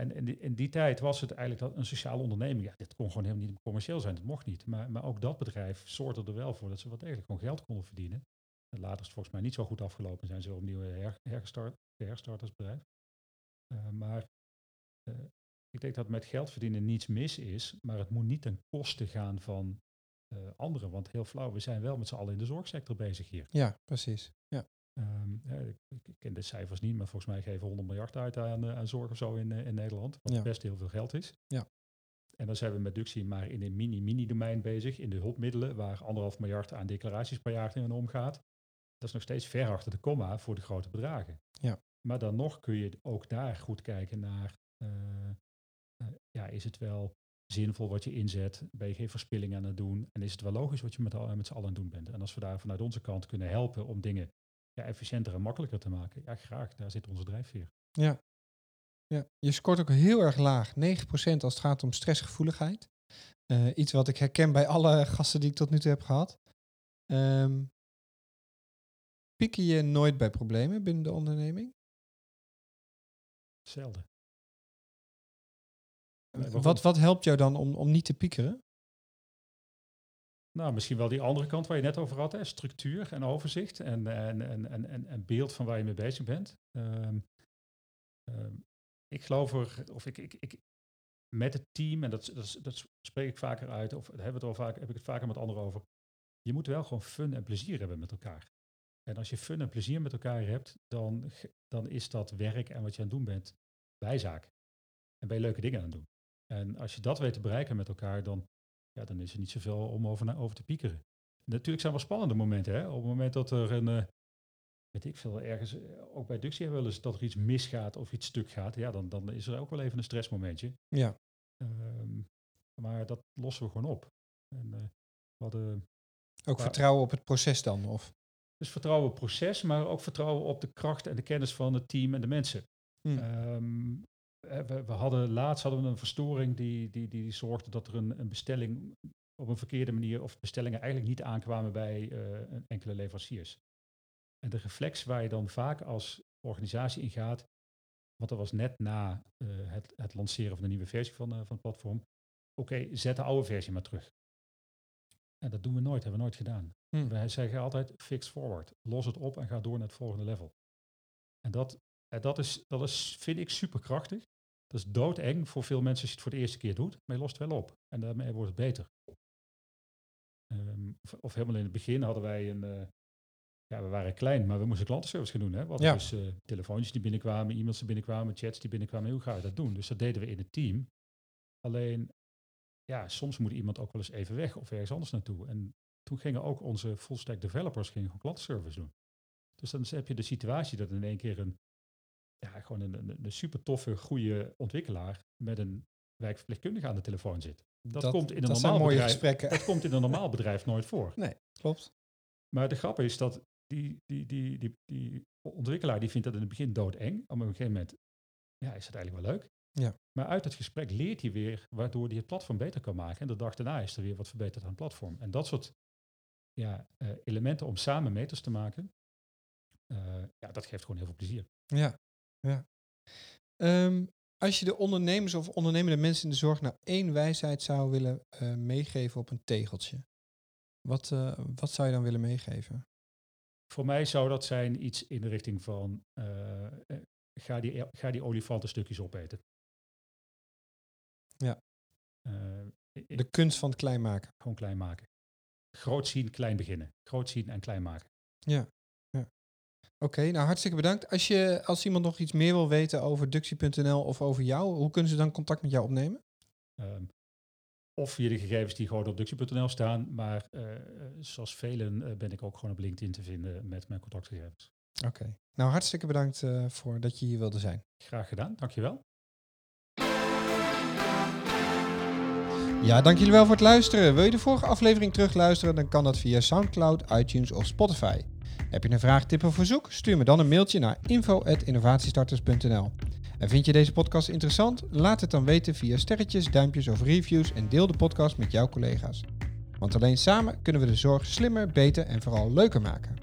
en in die, in die tijd was het eigenlijk dat een sociale onderneming. Ja, dit kon gewoon helemaal niet commercieel zijn, dat mocht niet. Maar, maar ook dat bedrijf zorgde er wel voor dat ze wat degelijk gewoon geld konden verdienen. En later is het volgens mij niet zo goed afgelopen. Zijn ze wel opnieuw her, hergestart, herstart als bedrijf. Uh, maar uh, ik denk dat met geld verdienen niets mis is, maar het moet niet ten koste gaan van Uh, anderen, want heel flauw, we zijn wel met z'n allen in de zorgsector bezig hier. Ja, precies. Ja. Um, ja, ik, ik ken de cijfers niet, maar volgens mij geven honderd miljard uit aan, aan zorg of zo in, uh, in Nederland, wat ja. best heel veel geld is. Ja. En dan zijn we met Duxie maar in een mini-mini-domein bezig, in de hulpmiddelen, waar anderhalf miljard aan declaraties per jaar in omgaat. Dat is nog steeds ver achter de komma voor de grote bedragen. Ja. Maar dan nog kun je ook daar goed kijken naar, uh, uh, ja, is het wel zinvol wat je inzet, ben je geen verspilling aan het doen en is het wel logisch wat je met, al, met z'n allen aan het doen bent. En als we daar vanuit onze kant kunnen helpen om dingen ja, efficiënter en makkelijker te maken, ja graag, daar zit onze drijfveer. Ja, Ja, je scoort ook heel erg laag. negen procent als het gaat om stressgevoeligheid. Uh, iets wat ik herken bij alle gasten die ik tot nu toe heb gehad. Um, Pik je nooit bij problemen binnen de onderneming? Zelden. Nee, wat, wat helpt jou dan om, om niet te piekeren? Nou, misschien wel die andere kant waar je net over had. Hè? Structuur en overzicht en, en, en, en, en beeld van waar je mee bezig bent. Um, um, ik geloof er, of ik, ik, ik met het team, en dat, dat, dat spreek ik vaker uit, of hebben we het al vaak, heb ik het vaker met anderen over. Je moet wel gewoon fun en plezier hebben met elkaar. En als je fun en plezier met elkaar hebt, dan, dan is dat werk en wat je aan het doen bent bijzaak. En ben je leuke dingen aan het doen. En als je dat weet te bereiken met elkaar, dan, ja, dan is er niet zoveel om over, na, over te piekeren. Natuurlijk zijn er wel spannende momenten. Hè? Op het moment dat er een, uh, weet ik veel, ergens, ook bij Duxie wel eens dat er iets misgaat of iets stuk gaat, ja, dan, dan is er ook wel even een stressmomentje. Ja. Um, maar dat lossen we gewoon op. En, uh, wat, uh, ook waar, vertrouwen op het proces dan? Of? Dus vertrouwen op het proces, maar ook vertrouwen op de kracht en de kennis van het team en de mensen. Hmm. Um, we, we hadden laatst hadden we een verstoring die, die, die, die zorgde dat er een, een bestelling op een verkeerde manier, of bestellingen eigenlijk niet aankwamen bij uh, enkele leveranciers. En de reflex waar je dan vaak als organisatie in gaat, want dat was net na uh, het, het lanceren van de nieuwe versie van, uh, van het platform, oké, okay, zet de oude versie maar terug. En dat doen we nooit, hebben we nooit gedaan. Hmm. Wij zeggen altijd fix forward. Los het op en ga door naar het volgende level. En dat, en dat, is, dat is, vind ik superkrachtig. Dat is doodeng voor veel mensen als je het voor de eerste keer doet, maar je lost het wel op. En daarmee wordt het beter. Um, of, of helemaal in het begin hadden wij een... Uh, ja, we waren klein, maar we moesten klantenservice gaan doen. Hè? We hadden ja. dus uh, telefoontjes die binnenkwamen, e-mails die binnenkwamen, chats die binnenkwamen. Hoe ga je dat doen? Dus dat deden we in het team. Alleen... Ja, soms moet iemand ook wel eens even weg of ergens anders naartoe. En toen gingen ook onze full-stack developers gingen gewoon klantenservice doen. Dus dan heb je de situatie dat in één keer een, ja, gewoon een, een, een super toffe, goede ontwikkelaar met een wijkverpleegkundige aan de telefoon zit. Dat, dat, komt, in een dat, normaal bedrijf, dat komt in een normaal bedrijf nooit voor. Nee, klopt. Maar de grap is dat die, die, die, die, die ontwikkelaar die vindt dat in het begin doodeng. Maar op een gegeven moment ja, is dat eigenlijk wel leuk. Ja. Maar uit het gesprek leert hij weer waardoor hij het platform beter kan maken. En de dag daarna is er weer wat verbeterd aan het platform. En dat soort ja, uh, elementen om samen meters te maken, uh, ja, dat geeft gewoon heel veel plezier. Ja, ja. Um, als je de ondernemers of ondernemende mensen in de zorg nou één wijsheid zou willen uh, meegeven op een tegeltje, wat, uh, wat zou je dan willen meegeven? Voor mij zou dat zijn iets in de richting van uh, ga, die, ga die olifanten stukjes opeten. Ja, uh, de kunst van het klein maken. Gewoon klein maken. Groot zien, klein beginnen. Groot zien en klein maken. Ja, ja. Oké, okay, nou hartstikke bedankt. Als, je, als iemand nog iets meer wil weten over Duxie punt n l of over jou, hoe kunnen ze dan contact met jou opnemen? Um, of via de gegevens die gewoon op Duxie punt n l staan, maar uh, zoals velen uh, ben ik ook gewoon op LinkedIn te vinden met mijn contactgegevens. Oké, okay. Nou hartstikke bedankt uh, voor dat je hier wilde zijn. Graag gedaan, dankjewel. Ja, dank jullie wel voor het luisteren. Wil je de vorige aflevering terugluisteren, dan kan dat via SoundCloud, iTunes of Spotify. Heb je een vraag, tip of verzoek? Stuur me dan een mailtje naar info at innovatiestarters punt n l. En vind je deze podcast interessant? Laat het dan weten via sterretjes, duimpjes of reviews en deel de podcast met jouw collega's. Want alleen samen kunnen we de zorg slimmer, beter en vooral leuker maken.